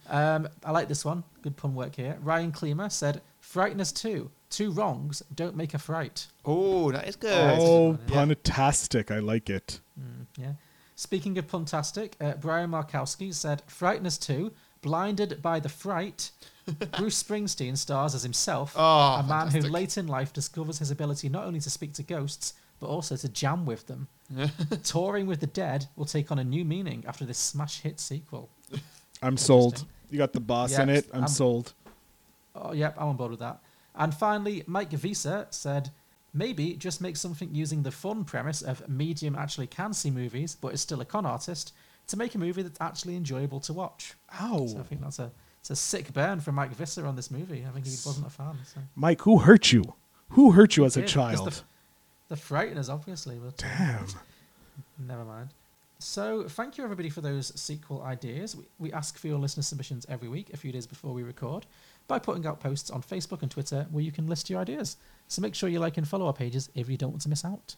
um, I like this one. Good pun work here. Ryan Klima said Frighteners two, two wrongs, don't make a fright. Oh, that is good. Oh, oh puntastic. Yeah. I like it. Mm, yeah. Speaking of puntastic, uh, Brian Markowski said, Frighteners two, blinded by the fright, Bruce Springsteen stars as himself, oh, a man fantastic. who late in life discovers his ability not only to speak to ghosts, but also to jam with them. Touring with the dead will take on a new meaning after this smash hit sequel. I'm sold. You got the boss yep, in it. I'm, I'm sold. Oh, yep, I'm on board with that. And finally, Mike Gavisa said... Maybe just make something using the fun premise of Medium actually can see movies, but is still a con artist, to make a movie that's actually enjoyable to watch. Ow. So I think that's a it's a sick burn for Mike Visser on this movie. I think he wasn't a fan. So. Mike, who hurt you? Who hurt you as a child? The, the Frighteners, obviously. But damn. Never mind. So thank you, everybody, for those sequel ideas. We, we ask for your listener submissions every week, a few days before we record, by putting out posts on Facebook and Twitter where you can list your ideas. So make sure you like and follow our pages if you don't want to miss out.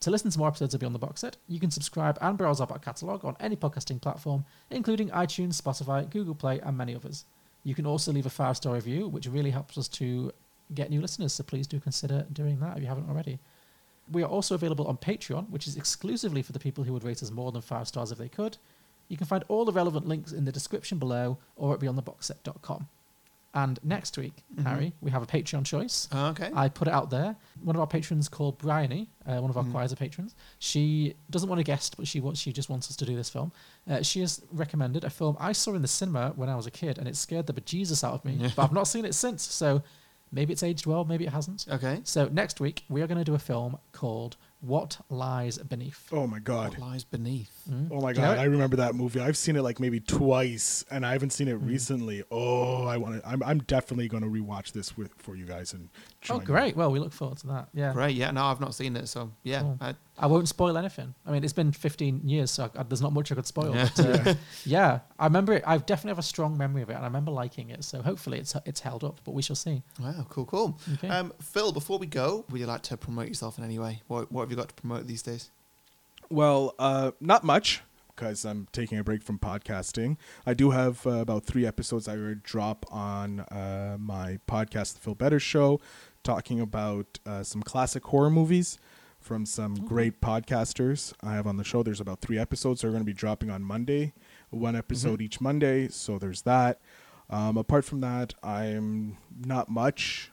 To listen to more episodes of Beyond the Box Set, you can subscribe and browse our back catalogue on any podcasting platform, including iTunes, Spotify, Google Play, and many others. You can also leave a five-star review, which really helps us to get new listeners, so please do consider doing that if you haven't already. We are also available on Patreon, which is exclusively for the people who would rate us more than five stars if they could. You can find all the relevant links in the description below or at beyond the box set dot com. And next week, mm-hmm. Harry, we have a Patreon choice. Oh, okay. I put it out there. One of our patrons called Bryony, uh, one of our mm. Quieter patrons, she doesn't want a guest, but she wants, she just wants us to do this film. Uh, she has recommended a film I saw in the cinema when I was a kid, and it scared the bejesus out of me, but I've not seen it since, so maybe it's aged well, maybe it hasn't. Okay. So next week, we are going to do a film called What Lies Beneath. Oh, my God. What Lies Beneath. Mm. Oh, my God. You know I remember that movie. I've seen it like maybe twice, and I haven't seen it mm. recently. Oh, I want to. I'm, I'm definitely going to rewatch this with, for you guys. And oh, great. It. Well, we look forward to that. Yeah. Great. Yeah. No, I've not seen it. So, yeah. Oh. I, I won't spoil anything. I mean, it's been fifteen years, so I, I, there's not much I could spoil. Yeah. But, uh, yeah. I remember it. I definitely have a strong memory of it, and I remember liking it. So, hopefully, it's it's held up, but we shall see. Wow. Cool, cool. Okay. Um, Phil, before we go, would you like to promote yourself in any way? What, what have you got to promote these days? Well, uh, not much, because I'm taking a break from podcasting. I do have uh, about three episodes I would drop on uh, my podcast, The Feel Better Show, talking about uh, some classic horror movies from some Ooh. great podcasters I have on the show. There's about three episodes that are going to be dropping on Monday, one episode mm-hmm. each Monday. So there's that. Um, apart from that, I'm not much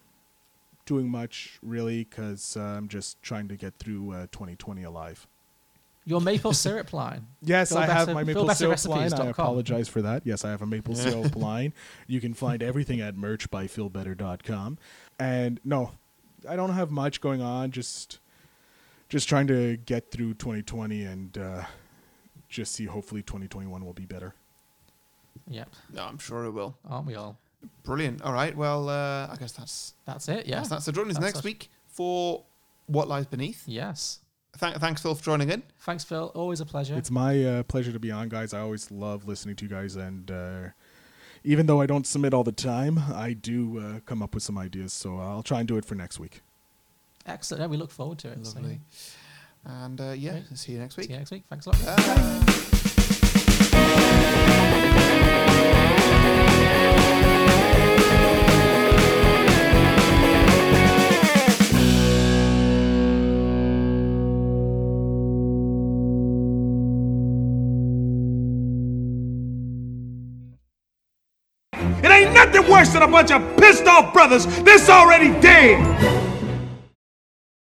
doing much really, because uh, I'm just trying to get through uh, twenty twenty alive. Your maple syrup line. Yes, I have my maple syrup line. I apologize for that. Yes, I have a maple syrup line. You can find everything at merch by feel better dot com. And no, I don't have much going on. Just, just trying to get through twenty twenty and uh, just see. Hopefully, twenty twenty-one will be better. Yeah, no, I'm sure it will. Aren't we all? Brilliant. All right. Well, uh, I guess that's that's it. Yeah, yes, that's the drum. Is next week for What Lies Beneath. Yes. Th- thanks, Phil, for joining in. Thanks, Phil. Always a pleasure. It's my uh, pleasure to be on, guys. I always love listening to you guys, and uh, even though I don't submit all the time, I do uh, come up with some ideas. So I'll try and do it for next week. Excellent. Yeah, we look forward to it. Lovely. So. And uh, yeah, Great. see you next week. See you next week. Thanks a lot. Bye. Bye. It ain't nothing worse than a bunch of pissed off brothers that's already dead.